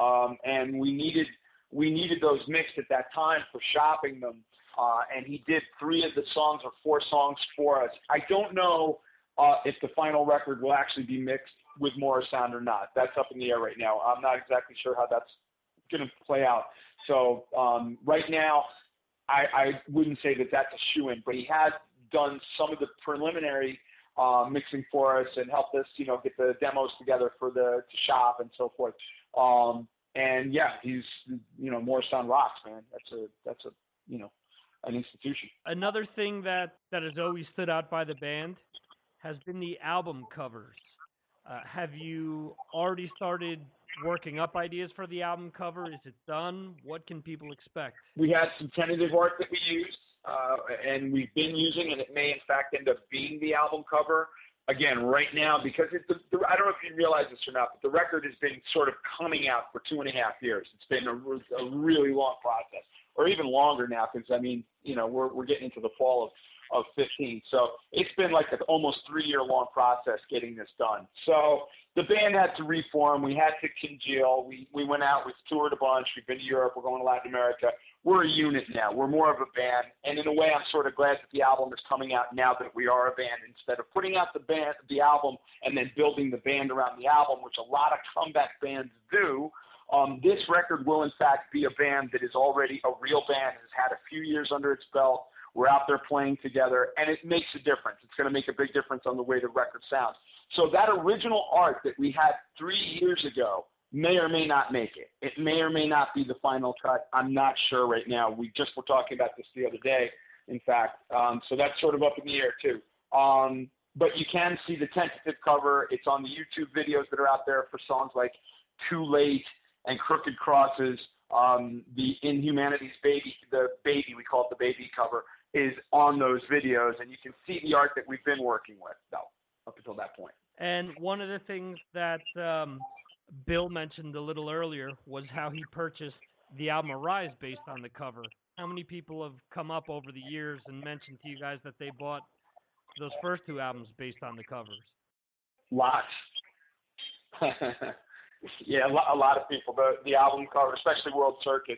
um, and we needed we needed those mixed at that time for shopping them, uh, and he did three of the songs or four songs for us. I don't know uh, if the final record will actually be mixed with Morris Sound or not. That's up in the air right now. I'm not exactly sure how that's going to play out. So um, right now, I, I wouldn't say that that's a shoo-in, but he has done some of the preliminary uh, mixing for us and helped us, you know, get the demos together for the to shop and so forth. Um, and yeah, he's, you know, Morris Sound rocks, man. That's a, that's a, you know, an institution. Another thing that, that has always stood out by the band has been the album covers. Uh, have you already started working up ideas for the album cover? Is it done? What can people expect? We have some tentative art that we use, uh, and we've been using, and it may, in fact, end up being the album cover. Again, right now, because it's the, the, I don't know if you realize this or not, but the record has been sort of coming out for two and a half years. It's been a, a really long process, or even longer now, because, I mean, you know, we're, we're getting into the fall of of fifteen. So it's been like an almost three-year long process getting this done. So the band had to reform. We had to congeal. We we went out. We toured a bunch. We've been to Europe. We're going to Latin America. We're a unit now. We're more of a band. And in a way, I'm sort of glad that the album is coming out now that we are a band, instead of putting out the band, the album, and then building the band around the album, which a lot of comeback bands do. Um, this record will, in fact, be a band that is already a real band, has had a few years under its belt. We're out there playing together, and it makes a difference. It's going to make a big difference on the way the record sounds. So that original art that we had three years ago may or may not make it. It may or may not be the final cut. I'm not sure right now. We just were talking about this the other day, in fact. Um, so that's sort of up in the air, too. Um, but you can see the tentative cover. It's on the YouTube videos that are out there for songs like Too Late and Crooked Crosses. Um, the Inhumanities Baby, the baby, we call it the baby cover, is on those videos, and you can see the art that we've been working with, though, up until that point. And one of the things that um, Bill mentioned a little earlier was how he purchased the album Arise based on the cover. How many people have come up over the years and mentioned to you guys that they bought those first two albums based on the covers? Lots. Yeah, a lot of people. The, the album cover, especially World Circus,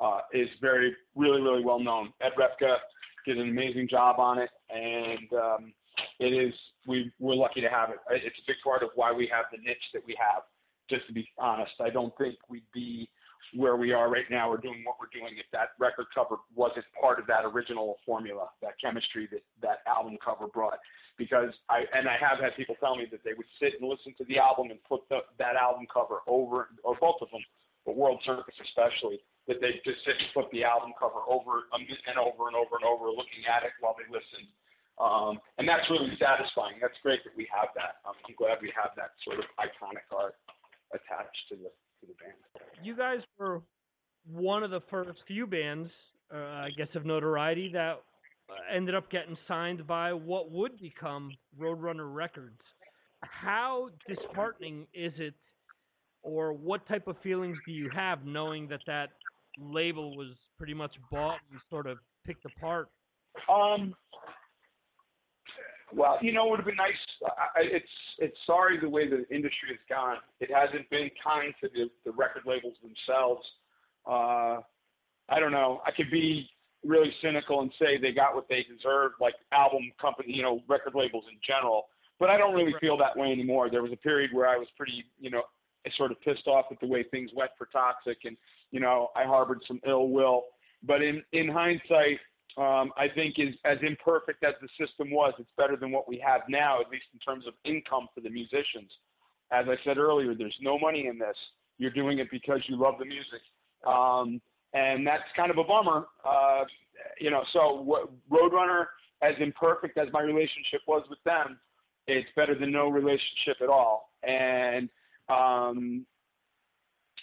uh, is very, really, really well known. Ed Repka did an amazing job on it, and um, it is we we're lucky to have it. It's a big part of why we have the niche that we have. Just to be honest, I don't think we'd be where we are right now or doing what we're doing if that record cover wasn't part of that original formula, that chemistry that that album cover brought. Because I, and I have had people tell me that they would sit and listen to the album and put the, that album cover over, or both of them, but World Circus especially, that they just sit and put the album cover over and over and over and over, looking at it while they listened. Um, and that's really satisfying. That's great that we have that. Um, I'm glad we have that sort of iconic art attached to the to the band. You guys were one of the first few bands, uh, I guess, of notoriety that ended up getting signed by what would become Roadrunner Records. How disheartening is it, or what type of feelings do you have knowing that that label was pretty much bought and sort of picked apart? Um, well, you know, it would have been nice. I, it's it's sorry the way the industry has gone. It hasn't been kind to the, the record labels themselves. Uh, I don't know. I could be really cynical and say they got what they deserved, like album company, you know, record labels in general. But I don't really feel that way anymore. There was a period where I was pretty, you know, sort of pissed off at the way things went for Toxik, and, you know, I harbored some ill will. But in, in hindsight, um, I think is, as imperfect as the system was, it's better than what we have now, at least in terms of income for the musicians. As I said earlier, there's no money in this. You're doing it because you love the music. Um, And that's kind of a bummer, uh, you know, so what, Roadrunner, as imperfect as my relationship was with them, it's better than no relationship at all. And um,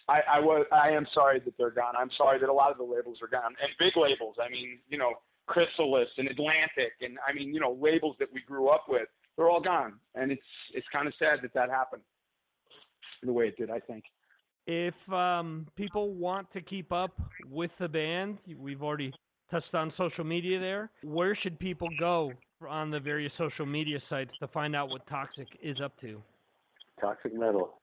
I, I, was, I am sorry that they're gone. I'm sorry that a lot of the labels are gone. And big labels, I mean, you know, Chrysalis and Atlantic, and I mean, you know, labels that we grew up with, they're all gone. And it's it's kind of sad that that happened the way it did, I think. If um, people want to keep up with the band, we've already touched on social media there. Where should people go on the various social media sites to find out what Toxik is up to? Toxik Metal.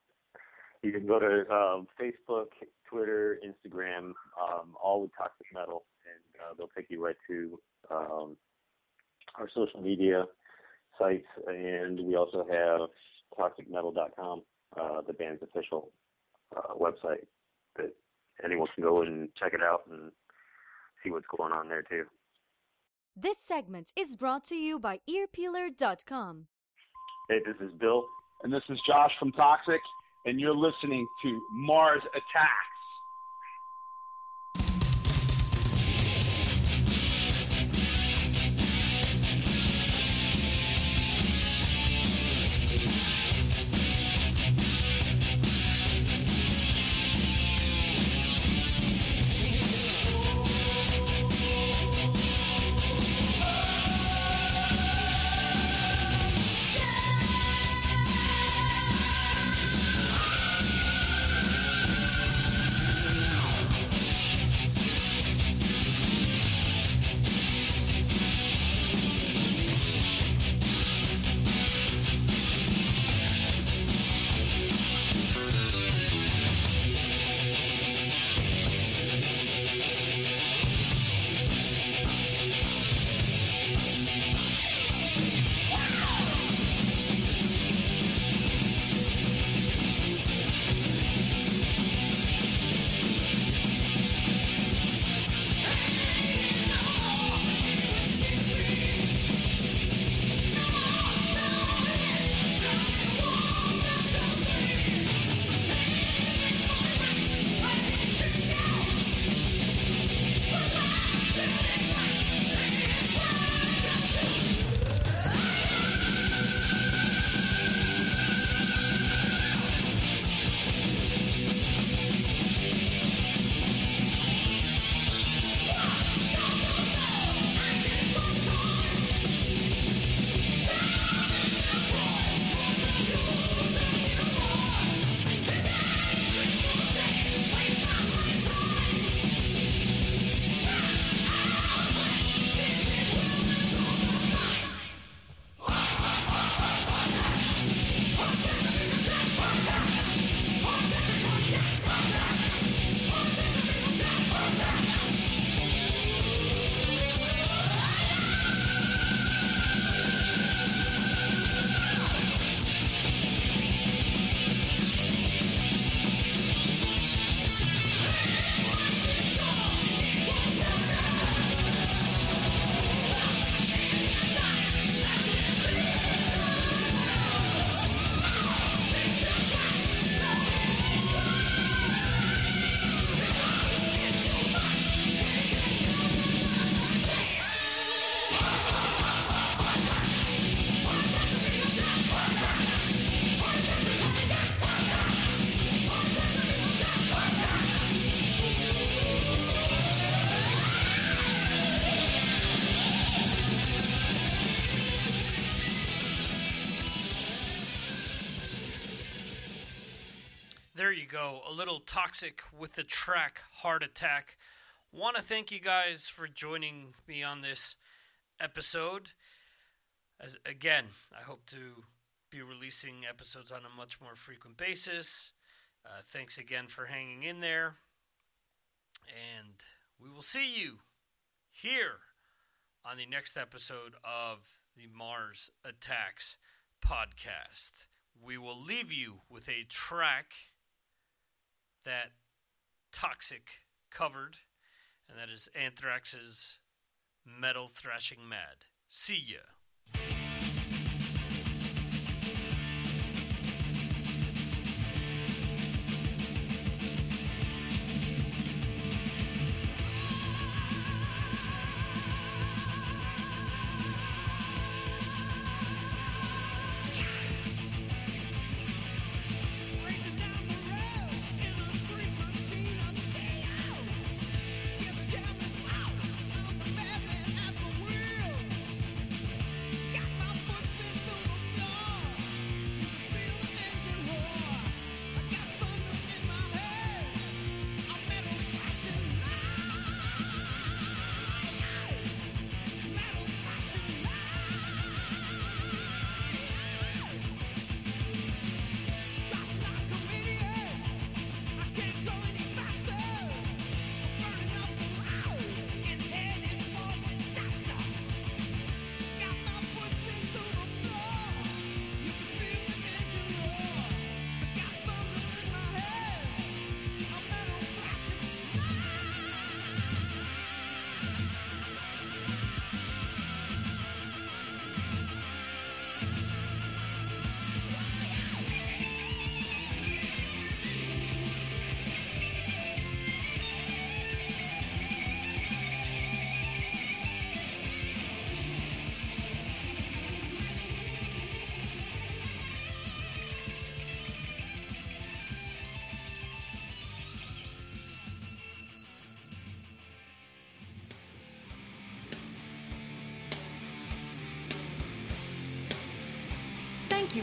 You can go to um, Facebook, Twitter, Instagram, um, all with Toxik Metal, and uh, they'll take you right to um, our social media sites. And we also have toxik metal dot com, uh, the band's official Uh, website that anyone can go and check it out and see what's going on there too. This segment is brought to you by ear peeler dot com. Hey, this is Bill. And this is Josh from Toxik, and you're listening to Mars Attacks. There you go, a little Toxik with the track Heart Attack. Want to thank you guys for joining me on this episode. As again, I hope to be releasing episodes on a much more frequent basis. Uh, thanks again for hanging in there. And we will see you here on the next episode of the Mars Attacks podcast. We will leave you with a track that Toxik covered, and that is Anthrax's Metal Thrashing Mad. See ya. Thank you